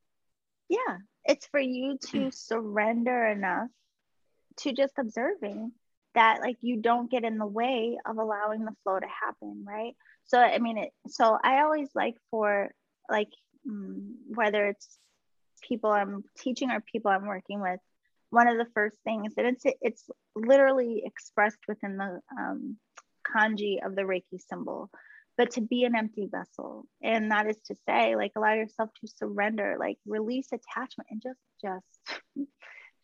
Yeah. It's for you to surrender enough to just observing that, like, you don't get in the way of allowing the flow to happen. Right. So, I mean, it, so I always like for like, whether it's people I'm teaching or people I'm working with, one of the first things that it's, it's literally expressed within the um, kanji of the Reiki symbol, but to be an empty vessel. And that is to say, like, allow yourself to surrender, like release attachment, and just, just,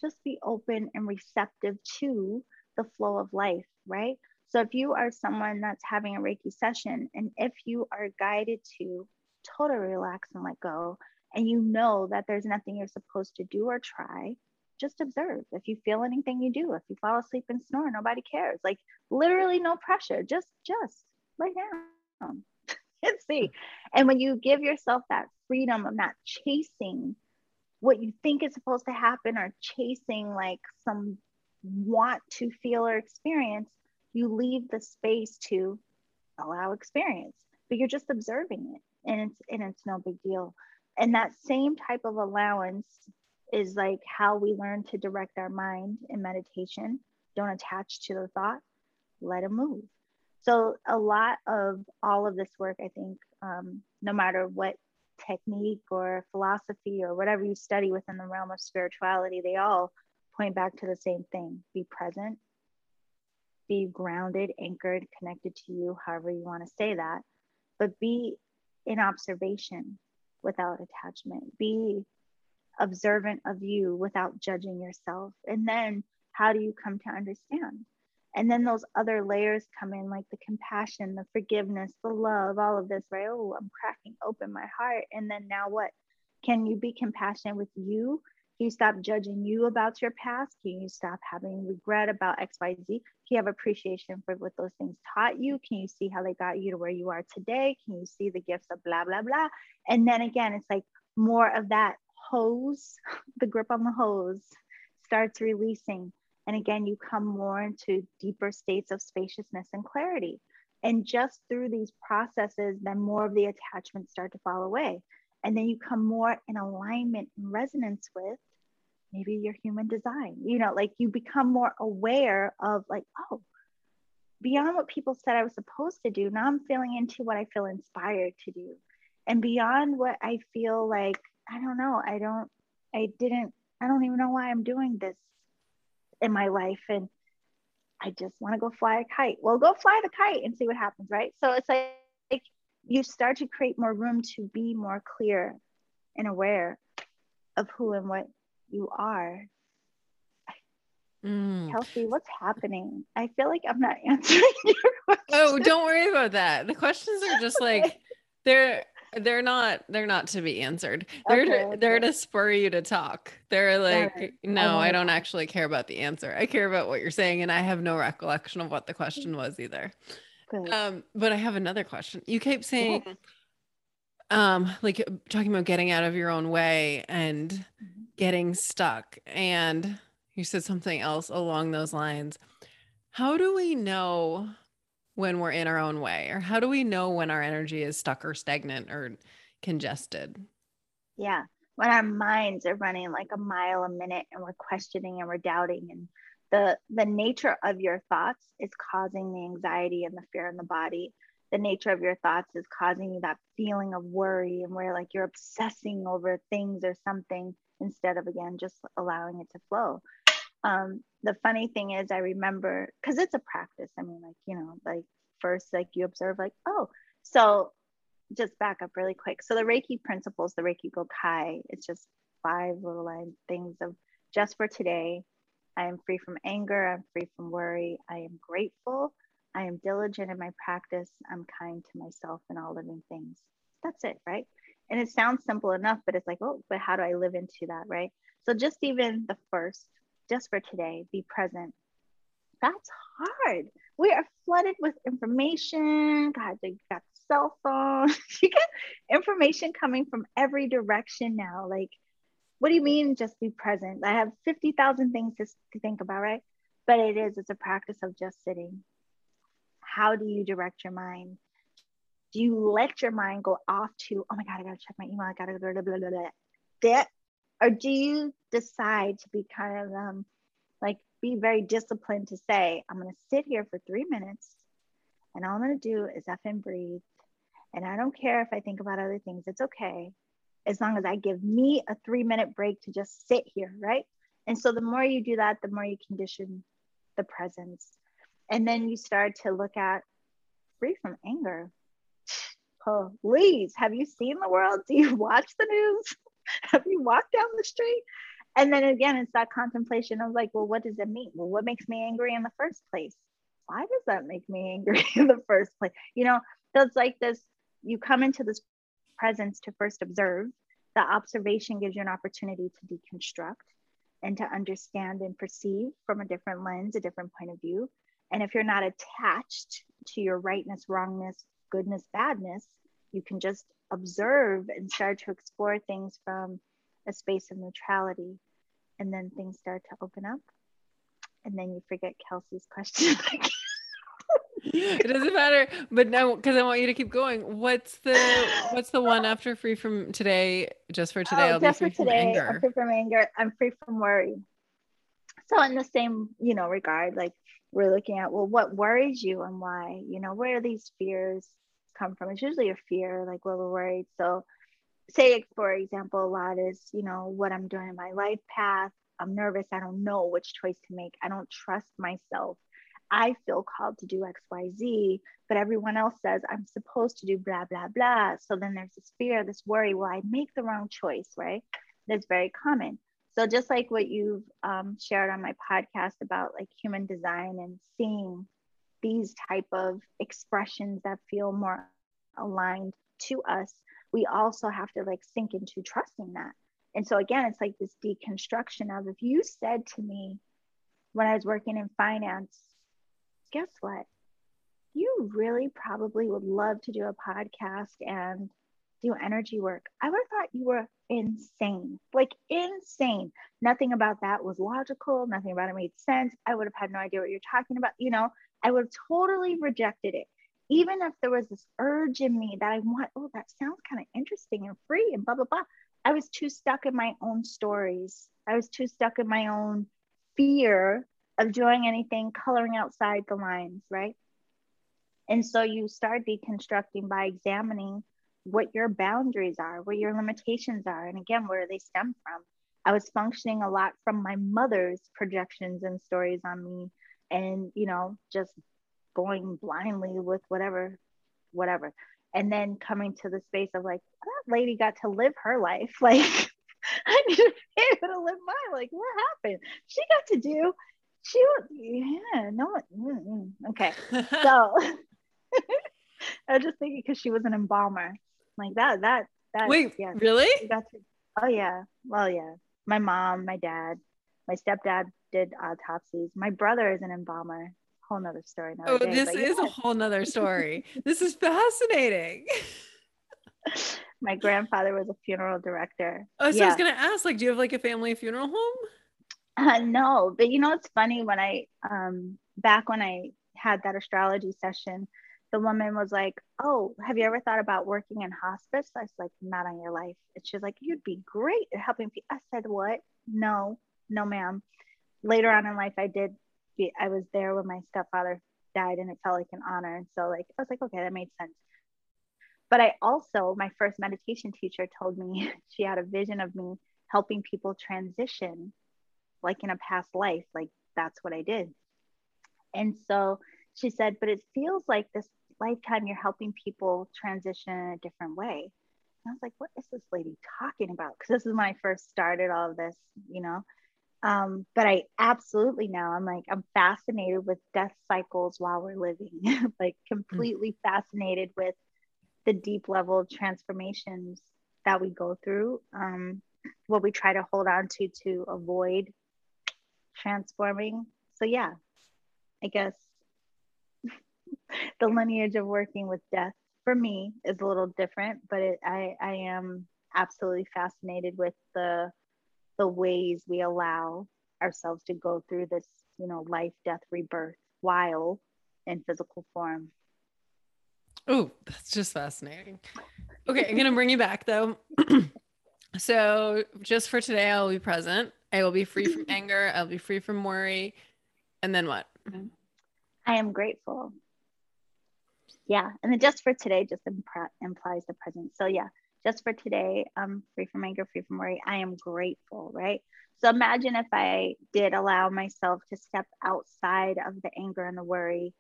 just be open and receptive to the flow of life, right? So if you are someone that's having a Reiki session, and if you are guided to totally relax and let go, and you know that there's nothing you're supposed to do or try, just observe. If you feel anything, you do. If you fall asleep and snore, nobody cares. Like, literally no pressure, just just lay down and see. And when you give yourself that freedom of not chasing what you think is supposed to happen, or chasing like some want to feel or experience, you leave the space to allow experience, but you're just observing it. And it's, and it's no big deal. And that same type of allowance is like how we learn to direct our mind in meditation. Don't attach to the thought, let it move. So a lot of all of this work, I think, um, no matter what technique or philosophy or whatever you study within the realm of spirituality, they all point back to the same thing. Be present, be grounded, anchored, connected to you, however you want to say that, but be in observation without attachment. Be observant of you without judging yourself. And then how do you come to understand? And then those other layers come in, like the compassion, the forgiveness, the love, all of this, right? Oh, I'm cracking open my heart. And then now what? Can you be compassionate with you? Can you stop judging you about your past? Can you stop having regret about X, Y, Z? Can you have appreciation for what those things taught you? Can you see how they got you to where you are today? Can you see the gifts of blah, blah, blah? And then again, it's like more of that hose, the grip on the hose starts releasing. And again, you come more into deeper states of spaciousness and clarity. And just through these processes, then more of the attachments start to fall away. And then you come more in alignment and resonance with maybe your human design. You know, like you become more aware of like, oh, beyond what people said I was supposed to do, now I'm feeling into what I feel inspired to do. And beyond what I feel like, I don't know, I don't, I didn't, I don't even know why I'm doing this in my life. And I just want to go fly a kite. Well, go fly the kite and see what happens, right? So it's like, like you start to create more room to be more clear and aware of who and what you are. Mm. Kelsey, what's happening? I feel like I'm not answering your question. Oh, don't worry about that. The questions are just like, okay. they're, they're not, they're not to be answered. They're, okay, to, okay. they're to spur you to talk. They're like, right. no, I, I don't actually care about the answer. I care about what you're saying. And I have no recollection of what the question was either. Good. Um, but I have another question. You keep saying, yeah. um, like talking about getting out of your own way and mm-hmm. getting stuck. And you said something else along those lines. How do we know when we're in our own way, or how do we know when our energy is stuck or stagnant or congested? Yeah. When our minds are running like a mile a minute and we're questioning and we're doubting, and the, the nature of your thoughts is causing the anxiety and the fear in the body. The nature of your thoughts is causing you that feeling of worry, and where like you're obsessing over things or something instead of, again, just allowing it to flow. Um, the funny thing is, I remember, because it's a practice. I mean, like, you know, like first, like you observe, like, oh, so just back up really quick. So the Reiki principles, the Reiki Gokai, it's just five little line things of just for today. I am free from anger. I'm free from worry. I am grateful. I am diligent in my practice. I'm kind to myself and all living things. That's it, right? And it sounds simple enough, but it's like, oh, but how do I live into that, right? So just even the first, just for today, be present. That's hard. We are flooded with information. God, you got cell phone. You get information coming from every direction now. Like, what do you mean just be present? I have fifty thousand things to think about, right? But it is, it's a practice of just sitting. How do you direct your mind? Do you let your mind go off to, oh my God, I gotta check my email, I gotta blah, blah, blah, blah, blah. That, or do you decide to be kind of um, like, be very disciplined to say, I'm gonna sit here for three minutes and all I'm gonna do is effing breathe. And I don't care if I think about other things, it's okay. As long as I give me a three minute break to just sit here, right? And so the more you do that, the more you condition the presence. And then you start to look at free from anger. Please, have you seen the world? Do you watch the news? Have you walked down the street? And then again, it's that contemplation of like, well, what does it mean? Well, what makes me angry in the first place? Why does that make me angry in the first place? You know, that's like this, you come into this presence to first observe. The observation gives you an opportunity to deconstruct and to understand and perceive from a different lens, a different point of view. And if you're not attached to your rightness, wrongness, goodness, badness, you can just observe and start to explore things from a space of neutrality. And then things start to open up. And then you forget Kelsey's question. It doesn't matter, but no, because I want you to keep going. What's the what's the one after free from today? Just for today, oh, I'll just be free for today, from anger. I'm free from anger. I'm free from worry. So in the same, you know, regard, like we're looking at, well, what worries you and why? You know, where these fears come from? It's usually a fear, like where we're worried. So, say for example, a lot is, you know, what I'm doing in my life path. I'm nervous. I don't know which choice to make. I don't trust myself. I feel called to do X, Y, Z, but everyone else says I'm supposed to do blah, blah, blah. So then there's this fear, this worry, will I make the wrong choice, right? That's very common. So just like what you've um, shared on my podcast about like human design and seeing these type of expressions that feel more aligned to us, we also have to like sink into trusting that. And so again, it's like this deconstruction of, if you said to me when I was working in finance, guess what? You really probably would love to do a podcast and do energy work. I would have thought you were insane, like insane. Nothing about that was logical. Nothing about it made sense. I would have had no idea what you're talking about. You know, I would have totally rejected it. Even if there was this urge in me that I want, oh, that sounds kind of interesting and free and blah, blah, blah. I was too stuck in my own stories. I was too stuck in my own fear of doing anything, coloring outside the lines, right? And so you start deconstructing by examining what your boundaries are, what your limitations are, and again, where they stem from. I was functioning a lot from my mother's projections and stories on me, and you know, just going blindly with whatever, whatever. And then coming to the space of like, that lady got to live her life, like I need to be able to live mine. Like, what happened? She got to do. She would, yeah, no, mm, mm. Okay. So I was just thinking because she was an embalmer, like that, that, that. Wait, yeah, really? To, oh yeah. Well, yeah. My mom, my dad, my stepdad did autopsies. My brother is an embalmer. Whole nother story. Oh, day, this is yeah. a whole nother story. This is fascinating. My grandfather was a funeral director. Oh, so yeah. I was gonna ask, like, do you have like a family funeral home? Uh, no, but you know, it's funny when I, um, back when I had that astrology session, the woman was like, oh, have you ever thought about working in hospice? I was like, not on your life. And she was like, you'd be great at helping people. I said, what? No, no, ma'am. Later on in life, I did, be, I was there when my stepfather died and it felt like an honor. And so like, I was like, okay, that made sense. But I also, my first meditation teacher told me she had a vision of me helping people transition, like in a past life, like that's what I did. And so she said, but it feels like this lifetime you're helping people transition in a different way. And I was like, what is this lady talking about? Because this is when I first started all of this, you know? Um, but I absolutely know, I'm like, I'm fascinated with death cycles while we're living, like completely mm. fascinated with the deep level of transformations that we go through, um, what we try to hold on to, to avoid transforming. So yeah, I guess the lineage of working with death for me is a little different, but it, I, I am absolutely fascinated with the, the ways we allow ourselves to go through this, you know, life, death, rebirth while in physical form. Oh, that's just fascinating. Okay. I'm going to bring you back though. So just for today, I'll be present. I will be free from anger. I'll be free from worry. And then what? I am grateful. Yeah. And then just for today just impri- implies the present. So yeah, just for today, um, free from anger, free from worry. I am grateful, right? So imagine if I did allow myself to step outside of the anger and the worry.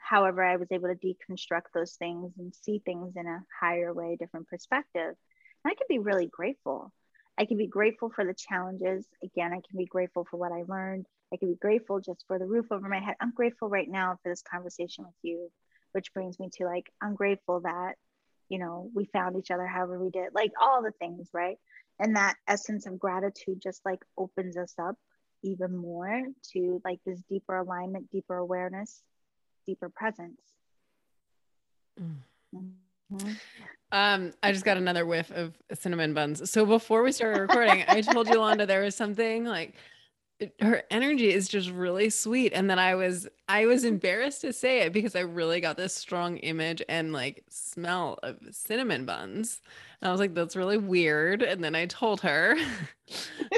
However, I was able to deconstruct those things and see things in a higher way, different perspective. And I can be really grateful. I can be grateful for the challenges. Again, I can be grateful for what I learned. I can be grateful just for the roof over my head. I'm grateful right now for this conversation with you, which brings me to like, I'm grateful that, you know, we found each other, however we did, like all the things, right? And that essence of gratitude just like opens us up even more to like this deeper alignment, deeper awareness, deeper presence. Mm. Mm-hmm. Um, I just got another whiff of cinnamon buns. So before we started recording, I told Yolanda there was something like, it, her energy is just really sweet. And then I was, I was embarrassed to say it because I really got this strong image and like smell of cinnamon buns. And I was like, that's really weird. And then I told her,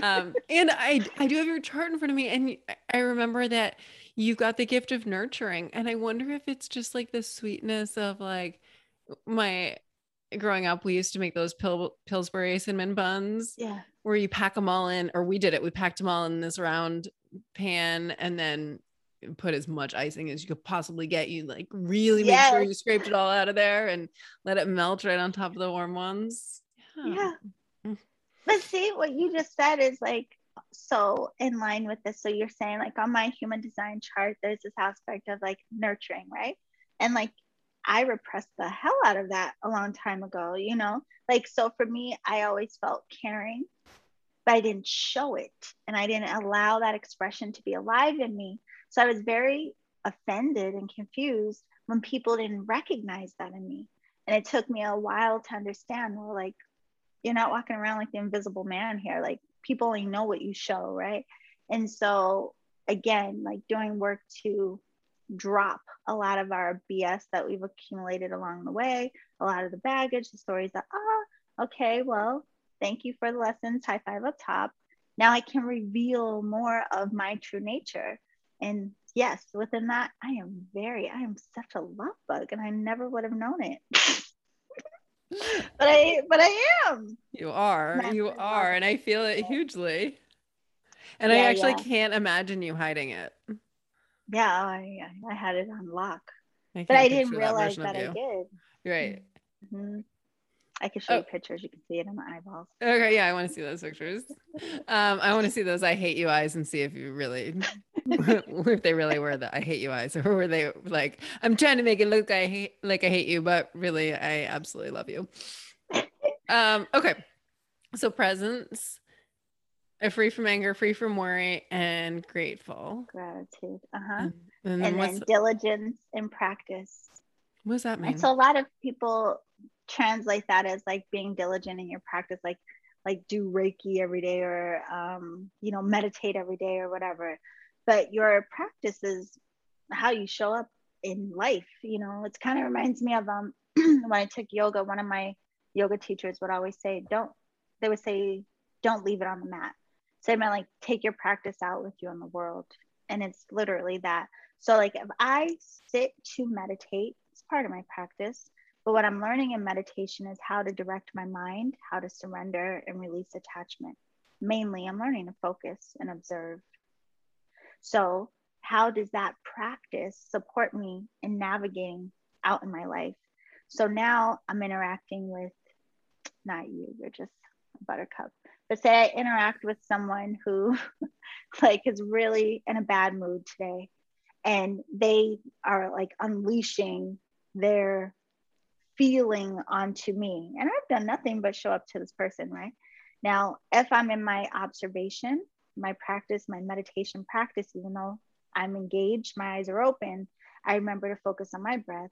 um, and I, I do have your chart in front of me. And I remember that you've got the gift of nurturing. And I wonder if it's just like the sweetness of like my, growing up, we used to make those Pil- Pillsbury cinnamon buns, yeah, where you pack them all in, or we did it. We packed them all in this round pan and then put as much icing as you could possibly get. You like really yes. make sure you scraped it all out of there and let it melt right on top of the warm ones. Yeah. yeah. But see, what you just said is like so in line with this. So you're saying like on my human design chart, there's this aspect of like nurturing, right? And like, I repressed the hell out of that a long time ago, you know, like, so for me, I always felt caring, but I didn't show it. And I didn't allow that expression to be alive in me. So I was very offended and confused when people didn't recognize that in me. And it took me a while to understand, well, like, you're not walking around like the invisible man here. Like people only know what you show. Right. And so again, like doing work to drop a lot of our B S that we've accumulated along the way, a lot of the baggage, the stories that, ah, okay, well, thank you for the lessons, high five up top. Now I can reveal more of my true nature. And yes, within that, I am very, I am such a love bug and I never would have known it. but I, but I am. You are, Not you are. And I feel it hugely. And yeah, I actually yeah. can't imagine you hiding it. Yeah, I, I had it on lock, I but I didn't realize that, that I did. You're right. Mm-hmm. I can show oh. you pictures. You can see it in my eyeballs. Okay, yeah, I want to see those pictures. Um, I want to see those I hate you eyes and see if you really, if they really were the I hate you eyes, or were they like, I'm trying to make it look I hate, like I hate you, but really I absolutely love you. Um, okay, so presence. Free from anger, free from worry, and grateful. Gratitude. Uh-huh. And, and then, then diligence and practice. What does that mean? And so a lot of people translate that as like being diligent in your practice, like like do Reiki every day or, um, you know, meditate every day or whatever. But your practice is how you show up in life. You know, it kind of reminds me of um, when I took yoga, one of my yoga teachers would always say, don't, they would say, don't leave it on the mat. So I meant like take your practice out with you in the world. And it's literally that. So like if I sit to meditate, it's part of my practice. But what I'm learning in meditation is how to direct my mind, how to surrender and release attachment. Mainly I'm learning to focus and observe. So how does that practice support me in navigating out in my life? So now I'm interacting with, not you, you're just a buttercup. But say I interact with someone who like is really in a bad mood today, and they are like unleashing their feeling onto me, and I've done nothing but show up to this person, right? Now, if I'm in my observation, my practice, my meditation practice, even though I'm engaged, my eyes are open, I remember to focus on my breath,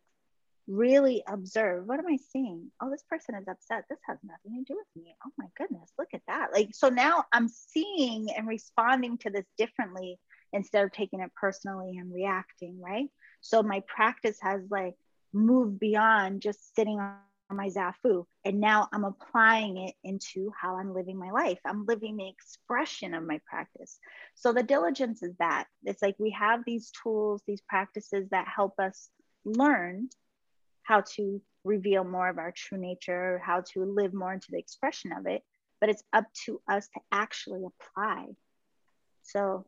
really observe, what am I seeing? Oh, this person is upset. This has nothing to do with me. Oh my goodness, look at that. Like, so now I'm seeing and responding to this differently instead of taking it personally and reacting, right? So my practice has like moved beyond just sitting on my zafu, and now I'm applying it into how I'm living my life. I'm living the expression of my practice. So the diligence is that it's like we have these tools, these practices that help us learn how to reveal more of our true nature, how to live more into the expression of it, but it's up to us to actually apply. So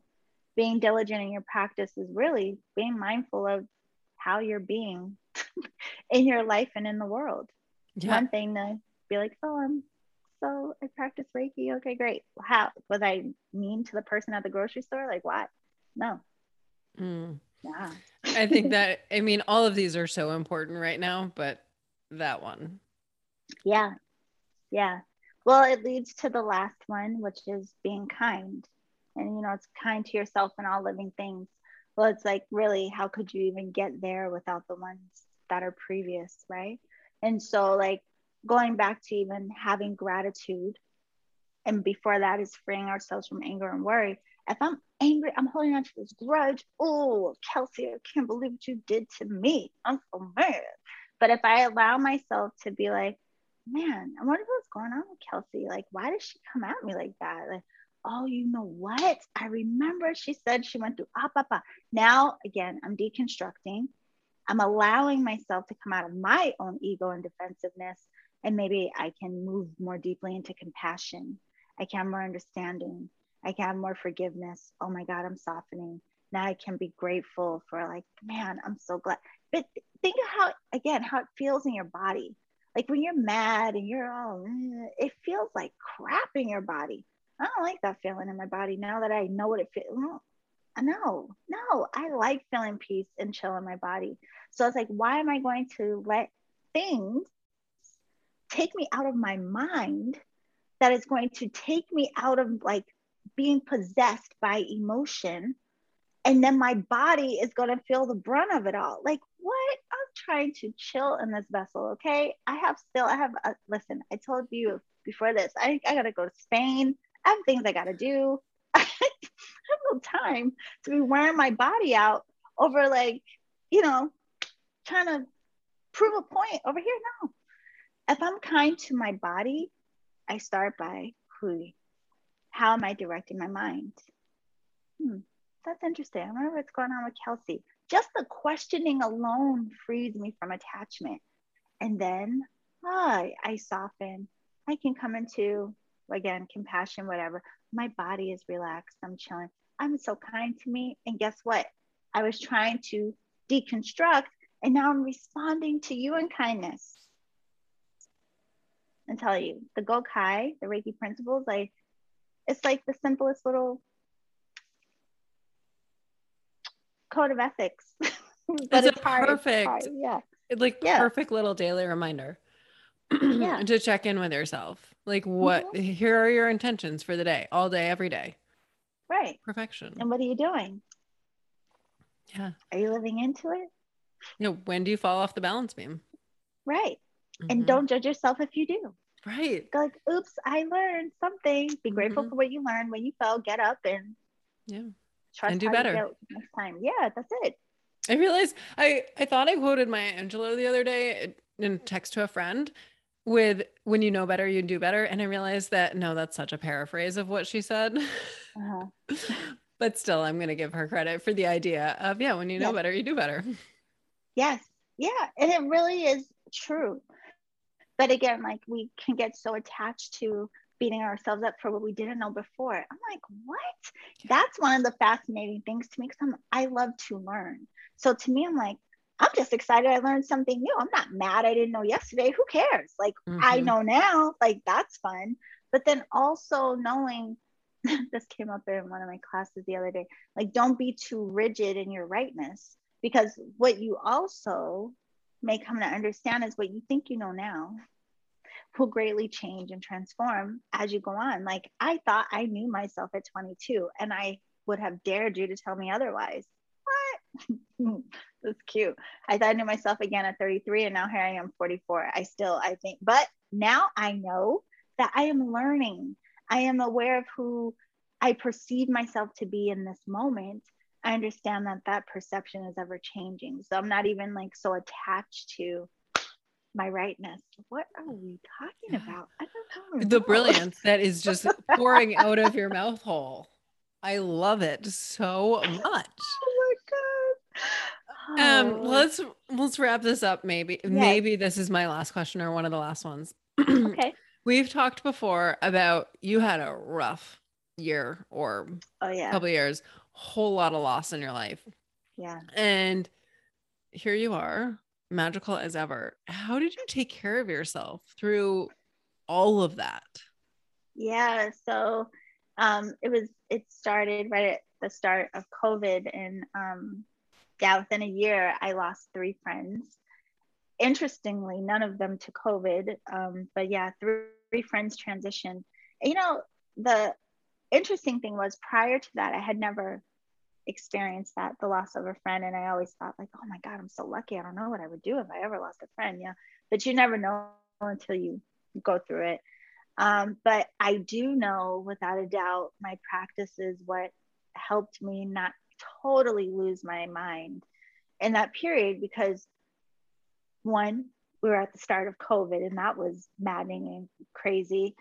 being diligent in your practice is really being mindful of how you're being in your life and in the world. Yeah. One thing to be like, oh, I'm so I practice Reiki. Okay, great. How was I mean to the person at the grocery store? Like, what? No. Mm. Yeah. I think that, I mean, all of these are so important right now, but that one. Yeah. Yeah. Well, it leads to the last one, which is being kind. And, you know, it's kind to yourself and all living things. Well, it's like, really, how could you even get there without the ones that are previous, right? And so like going back to even having gratitude, and before that is freeing ourselves from anger and worry. If I'm angry, I'm holding on to this grudge. Oh, Kelsey, I can't believe what you did to me. I'm so mad. But if I allow myself to be like, man, I wonder what's going on with Kelsey. Like, why did she come at me like that? Like, oh, you know what? I remember she said she went through, ah, bah, bah. Now, again, I'm deconstructing. I'm allowing myself to come out of my own ego and defensiveness, and maybe I can move more deeply into compassion. I can have more understanding. I can have more forgiveness. Oh my God, I'm softening. Now I can be grateful for, like, man, I'm so glad. But think of how, again, how it feels in your body. Like when you're mad and you're all, it feels like crap in your body. I don't like that feeling in my body now that I know what it feels. No, no, I like feeling peace and chill in my body. So it's like, why am I going to let things take me out of my mind that is going to take me out of like being possessed by emotion? And then my body is going to feel the brunt of it all. Like, what? I'm trying to chill in this vessel. Okay. I have still, I have, a, listen, I told you before this, I, I got to go to Spain. I have things I got to do. No time to be wearing my body out over, like, you know, trying to prove a point over here. No, if I'm kind to my body, I start by who, how am I directing my mind? Hmm, that's interesting. I wonder what's going on with Kelsey. Just the questioning alone frees me from attachment, and then ah, I soften. I can come into, again, compassion, whatever. My body is relaxed. I'm chilling. I'm so kind to me. And guess what? I was trying to deconstruct, and now I'm responding to you in kindness. And tell you, the Gokai, the Reiki principles, like, it's like the simplest little code of ethics. But it's a perfect, hard. yeah, it's like yeah. perfect little daily reminder. Yeah. To check in with yourself. Like, what, mm-hmm. Here are your intentions for the day, all day, every day. Right. Perfection. And what are you doing? Yeah. Are you living into it? You know, when do you fall off the balance beam? Right. Mm-hmm. And don't judge yourself if you do. Right. Go like, oops, I learned something. Be grateful mm-hmm. for what you learned. When you fell, get up and yeah, trust and do better next time. Yeah, that's it. I realized I I thought I quoted Maya Angelou the other day in a text to a friend with, when you know better, you do better. And I realized that, no, that's such a paraphrase of what she said, uh-huh. But still, I'm going to give her credit for the idea of, yeah, when you know yes. better, you do better. Yes. Yeah. And it really is true. But again, like, we can get so attached to beating ourselves up for what we didn't know before. I'm like, what? Yeah. That's one of the fascinating things to me, because I love to learn. So to me, I'm like, I'm just excited I learned something new. I'm not mad I didn't know yesterday. Who cares? Like, mm-hmm. I know now. Like, that's fun. But then also knowing this came up in one of my classes the other day, like, don't be too rigid in your rightness, because what you also may come to understand is what you think you know now will greatly change and transform as you go on. Like, I thought I knew myself at twenty-two, and I would have dared you to tell me otherwise. What? That's cute. I thought I knew myself again at thirty-three, and now here I am, forty-four. I still, I think, but now I know that I am learning. I am aware of who I perceive myself to be in this moment. I understand that that perception is ever changing. So I'm not even like so attached to my rightness. What are we talking about? I don't know. The brilliance that is just pouring out of your mouth hole. I love it so much. Oh my God. Um, oh. Let's, let's wrap this up. Maybe, yes. maybe this is my last question or one of the last ones. Okay. We've talked before about, you had a rough year or oh, yeah. couple of years, whole lot of loss in your life. Yeah. And here you are, magical as ever. How did you take care of yourself through all of that? Yeah. So, um, it was, it started right at the start of COVID, and, um, yeah, within a year I lost three friends. Interestingly, none of them to COVID, um, but yeah, three, three friends transitioned. You know, the interesting thing was, prior to that, I had never experienced that, the loss of a friend, and I always thought like, oh my God, I'm so lucky. I don't know what I would do if I ever lost a friend. Yeah, but you never know until you go through it. Um, but I do know, without a doubt, my practice is what helped me not totally lose my mind in that period, because one, we were at the start of COVID, and that was maddening and crazy.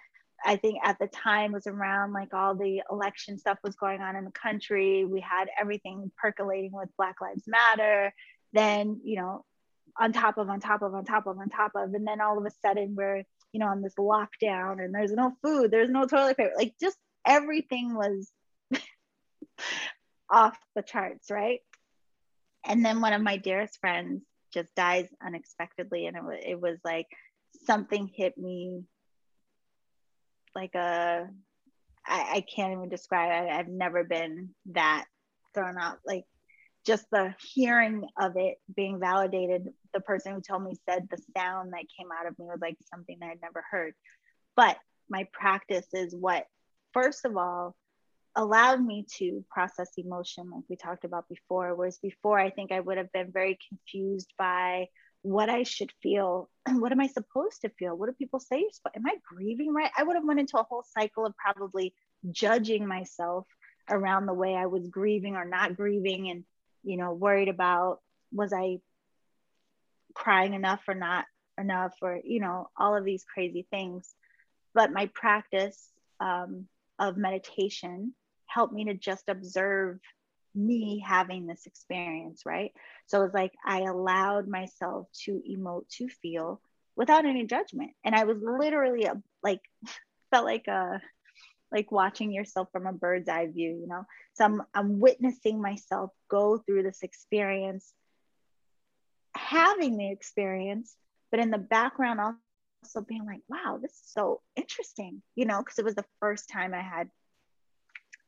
I think at the time was around like all the election stuff was going on in the country. We had everything percolating with Black Lives Matter. Then, you know, on top of, on top of, on top of, on top of, and then all of a sudden we're, you know, on this lockdown, and there's no food, there's no toilet paper. Like, just everything was off the charts, right? And then one of my dearest friends just dies unexpectedly. And it was, it was like something hit me like a, I, I can't even describe it. I, I've never been that thrown out. Like, just the hearing of it being validated. The person who told me said the sound that came out of me was like something that I'd never heard. But my practice is what, first of all, allowed me to process emotion, like we talked about before, whereas before I think I would have been very confused by what I should feel. What am I supposed to feel? What do people say? Am I grieving right? I would have went into a whole cycle of probably judging myself around the way I was grieving or not grieving, and, you know, worried about, was I crying enough or not enough, or, you know, all of these crazy things. But my practice um, of meditation helped me to just observe me having this experience, right? So it's like I allowed myself to emote, to feel, without any judgment. And I was literally a, like, felt like a, like watching yourself from a bird's eye view, you know? So I'm, I'm witnessing myself go through this experience, having the experience, but in the background also being like, wow, this is so interesting, you know, because it was the first time I had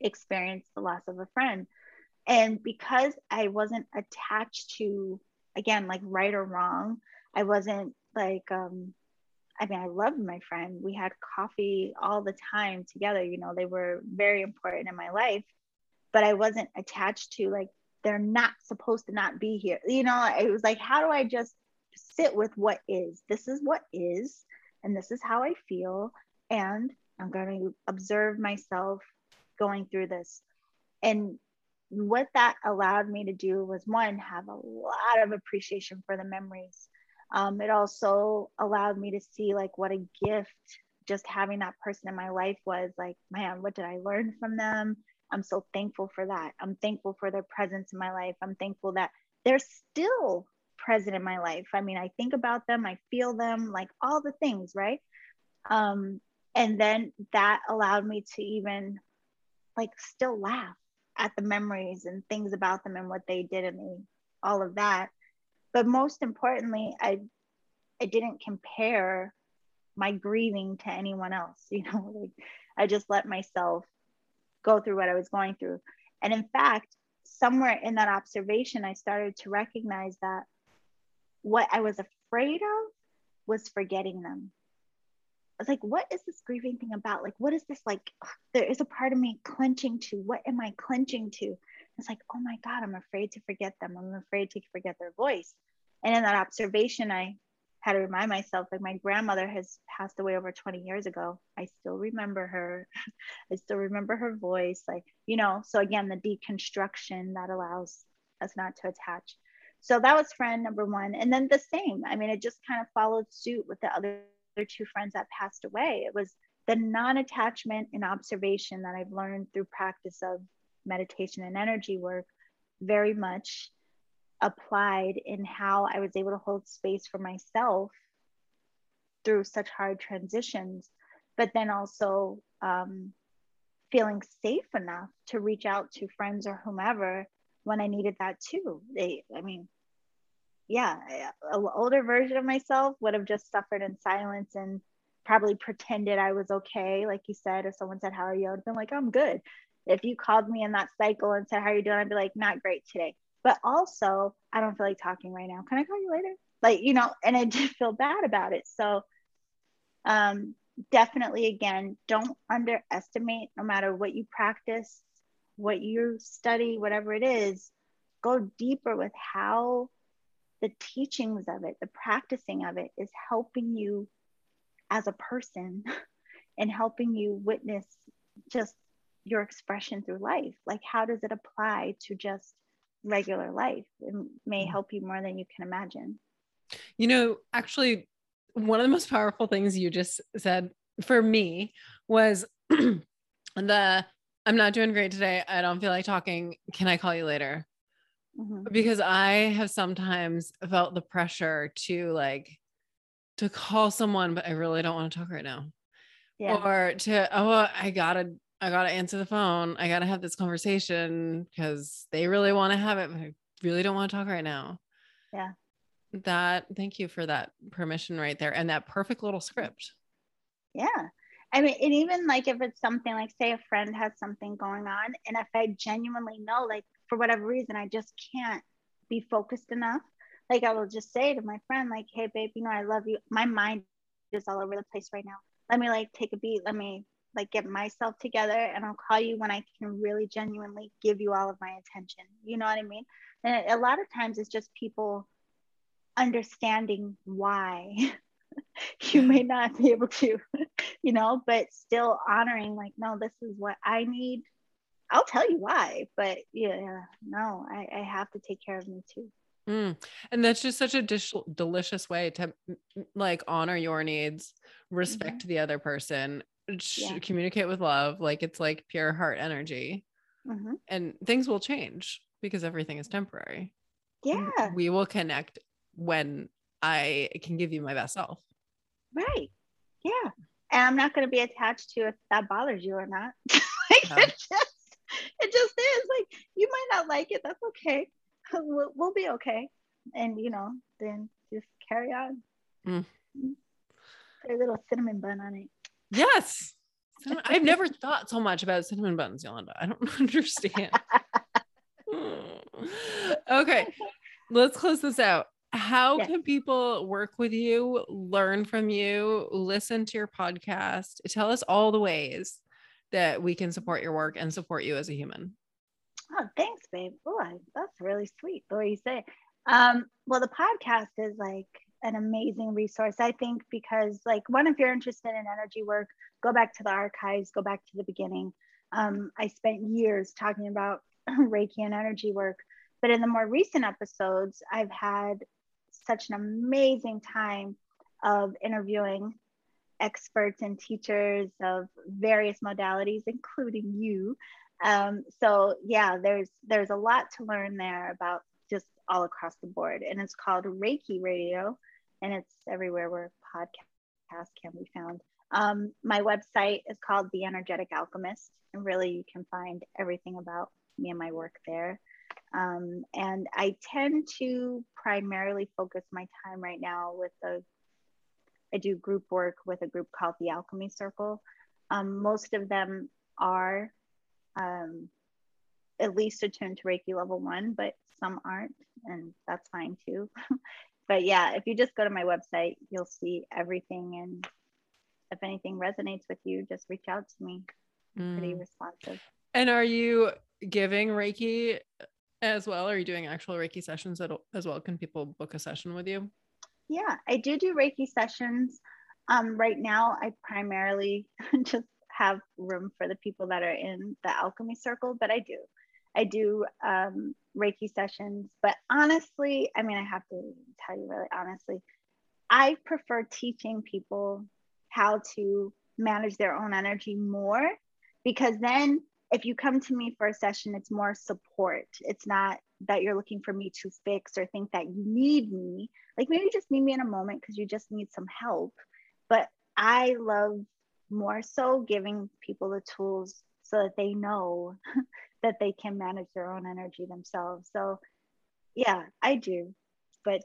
experienced the loss of a friend. And because I wasn't attached to, again, like right or wrong, I wasn't like, um, I mean, I loved my friend. We had coffee all the time together. You know, they were very important in my life, but I wasn't attached to like, they're not supposed to not be here. You know, it was like, how do I just sit with what is? This is what is, and this is how I feel. And I'm going to observe myself going through this. And what that allowed me to do was, one, have a lot of appreciation for the memories. Um, it also allowed me to see like what a gift just having that person in my life was. Like, man, what did I learn from them? I'm so thankful for that. I'm thankful for their presence in my life. I'm thankful that they're still present in my life. I mean, I think about them, I feel them, like all the things, right? Um, and then that allowed me to even like still laugh at the memories and things about them and what they did and they, all of that. But most importantly, I I didn't compare my grieving to anyone else. You know, like I just let myself go through what I was going through. And in fact, somewhere in that observation, I started to recognize that what I was afraid of was forgetting them. I was like, what is this grieving thing about? Like, what is this? Like, there is a part of me clenching to. What am I clenching to? It's like, oh my God, I'm afraid to forget them. I'm afraid to forget their voice. And in that observation, I had to remind myself, like, my grandmother has passed away over twenty years ago. I still remember her. I still remember her voice. Like, you know, so again, the deconstruction that allows us not to attach. So that was friend number one. And then the same, I mean, it just kind of followed suit with the other two friends that passed away. It was the non-attachment and observation that I've learned through practice of meditation and energy work, very much applied in how I was able to hold space for myself through such hard transitions, but then also um, feeling safe enough to reach out to friends or whomever when I needed that too. They, I mean, yeah, an older version of myself would have just suffered in silence and probably pretended I was okay. Like you said, if someone said, how are you? I'd been like, I'm good. If you called me in that cycle and said, how are you doing? I'd be like, not great today. But also, I don't feel like talking right now. Can I call you later? Like, you know, and I did feel bad about it. So um, definitely, again, don't underestimate, no matter what you practice, what you study, whatever it is, go deeper with how the teachings of it, the practicing of it is helping you as a person and helping you witness just your expression through life. Like, how does it apply to just regular life? It may help you more than you can imagine. You know, actually, one of the most powerful things you just said for me was the, I'm not doing great today. I don't feel like talking. Can I call you later? Mm-hmm. Because I have sometimes felt the pressure to like, to call someone, but I really don't want to talk right now. Yeah. Or to, oh, I gotta I got to answer the phone. I got to have this conversation because they really want to have it, but I really don't want to talk right now. Yeah. That, thank you for that permission right there. And that perfect little script. Yeah. I mean, and even like, if it's something like, say a friend has something going on, and if I genuinely know, like for whatever reason, I just can't be focused enough. Like, I will just say to my friend, like, hey babe, you know, I love you. My mind is all over the place right now. Let me like take a beat. Let me like get myself together, and I'll call you when I can really genuinely give you all of my attention. You know what I mean? And a lot of times it's just people understanding why you may not be able to, you know, but still honoring like, no, this is what I need. I'll tell you why, but yeah, no, I, I have to take care of me too. Mm. And that's just such a dish- delicious way to like honor your needs, respect mm-hmm. the other person, yeah. communicate with love. Like, it's like pure heart energy mm-hmm. and things will change because everything is temporary. Yeah. We will connect when I can give you my best self. Right. Yeah. And I'm not going to be attached to if that bothers you or not. Like yeah. it just, it just is like, you might not like it. That's okay. We'll, we'll be okay. And you know, then just carry on. Mm. Put a little cinnamon bun on it. Yes. I've never thought so much about cinnamon buns, Yolanda. I don't understand. Okay. Let's close this out. How yes. can people work with you, learn from you, listen to your podcast? Tell us all the ways that we can support your work and support you as a human. Oh, thanks, babe. Oh, that's really sweet the way you say it. Um, well, the podcast is like an amazing resource, I think, because like, one, if you're interested in energy work, go back to the archives, go back to the beginning. Um, I spent years talking about Reiki and energy work, but in the more recent episodes, I've had such an amazing time of interviewing experts and teachers of various modalities, including you. Um, so yeah, there's, there's a lot to learn there about just all across the board. And it's called Reiki Radio. And it's everywhere where podcasts can be found. Um, my website is called The Energetic Alchemist, and really you can find everything about me and my work there. Um, and I tend to primarily focus my time right now with a, I do group work with a group called the Alchemy Circle. Um, most of them are um, at least attuned to Reiki level one, but some aren't, and that's fine too. But yeah, if you just go to my website, you'll see everything. And if anything resonates with you, just reach out to me. I'm pretty mm. responsive. And are you giving Reiki as well? Are you doing actual Reiki sessions as well? Can people book a session with you? Yeah, I do do Reiki sessions. Um, right now, I primarily just have room for the people that are in the Alchemy Circle, but I do. I do um, Reiki sessions, but honestly, I mean, I have to tell you really honestly, I prefer teaching people how to manage their own energy more, because then if you come to me for a session, it's more support. It's not that you're looking for me to fix or think that you need me. Like, maybe you just need me in a moment because you just need some help. But I love more so giving people the tools so that they know that they can manage their own energy themselves. So yeah, I do. But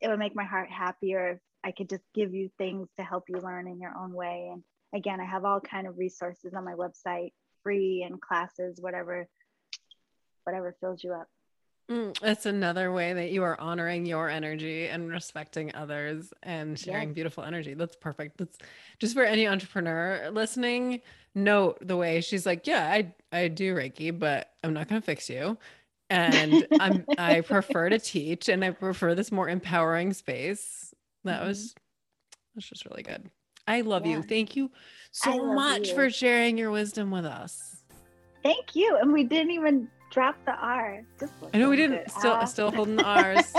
it would make my heart happier if I could just give you things to help you learn in your own way. And again, I have all kind of resources on my website, free and classes, whatever, whatever fills you up. Mm, that's another way that you are honoring your energy and respecting others and sharing yeah. beautiful energy. That's perfect. That's just for any entrepreneur listening. Note the way she's like, yeah, I, I do Reiki, but I'm not going to fix you. And I'm, I prefer to teach, and I prefer this more empowering space. That mm-hmm. was, that's just really good. I love yeah. you. Thank you so much you. for sharing your wisdom with us. Thank you. And we didn't even drop the R. Just I know we didn't. Still, off. still holding the R's.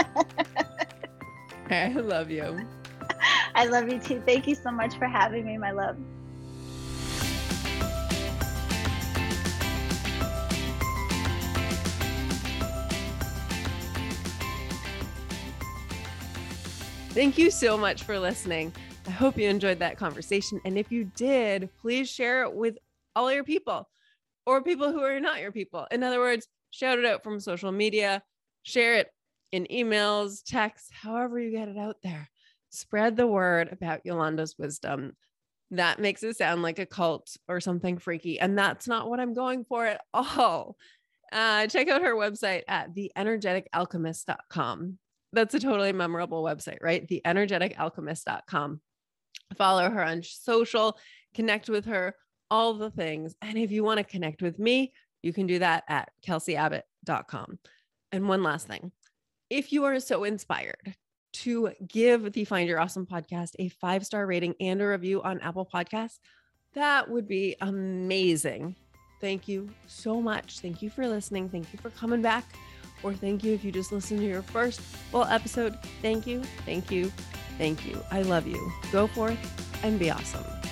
I love you. I love you too. Thank you so much for having me, my love. Thank you so much for listening. I hope you enjoyed that conversation. And if you did, please share it with all your people, or people who are not your people. In other words, shout it out from social media, share it in emails, texts, however you get it out there. Spread the word about Yolanda's wisdom. That makes it sound like a cult or something freaky, and that's not what I'm going for at all. Uh, check out her website at the energetic alchemist dot com. That's a totally memorable website, right? the energetic alchemist dot com. Follow her on social, connect with her, all the things. And if you want to connect with me, you can do that at kelsey abbott dot com. And one last thing, if you are so inspired to give the Find Your Awesome podcast a five-star rating and a review on Apple Podcasts, that would be amazing. Thank you so much. Thank you for listening. Thank you for coming back. Or thank you if you just listened to your first full episode. Thank you, thank you, thank you. I love you. Go forth and be awesome.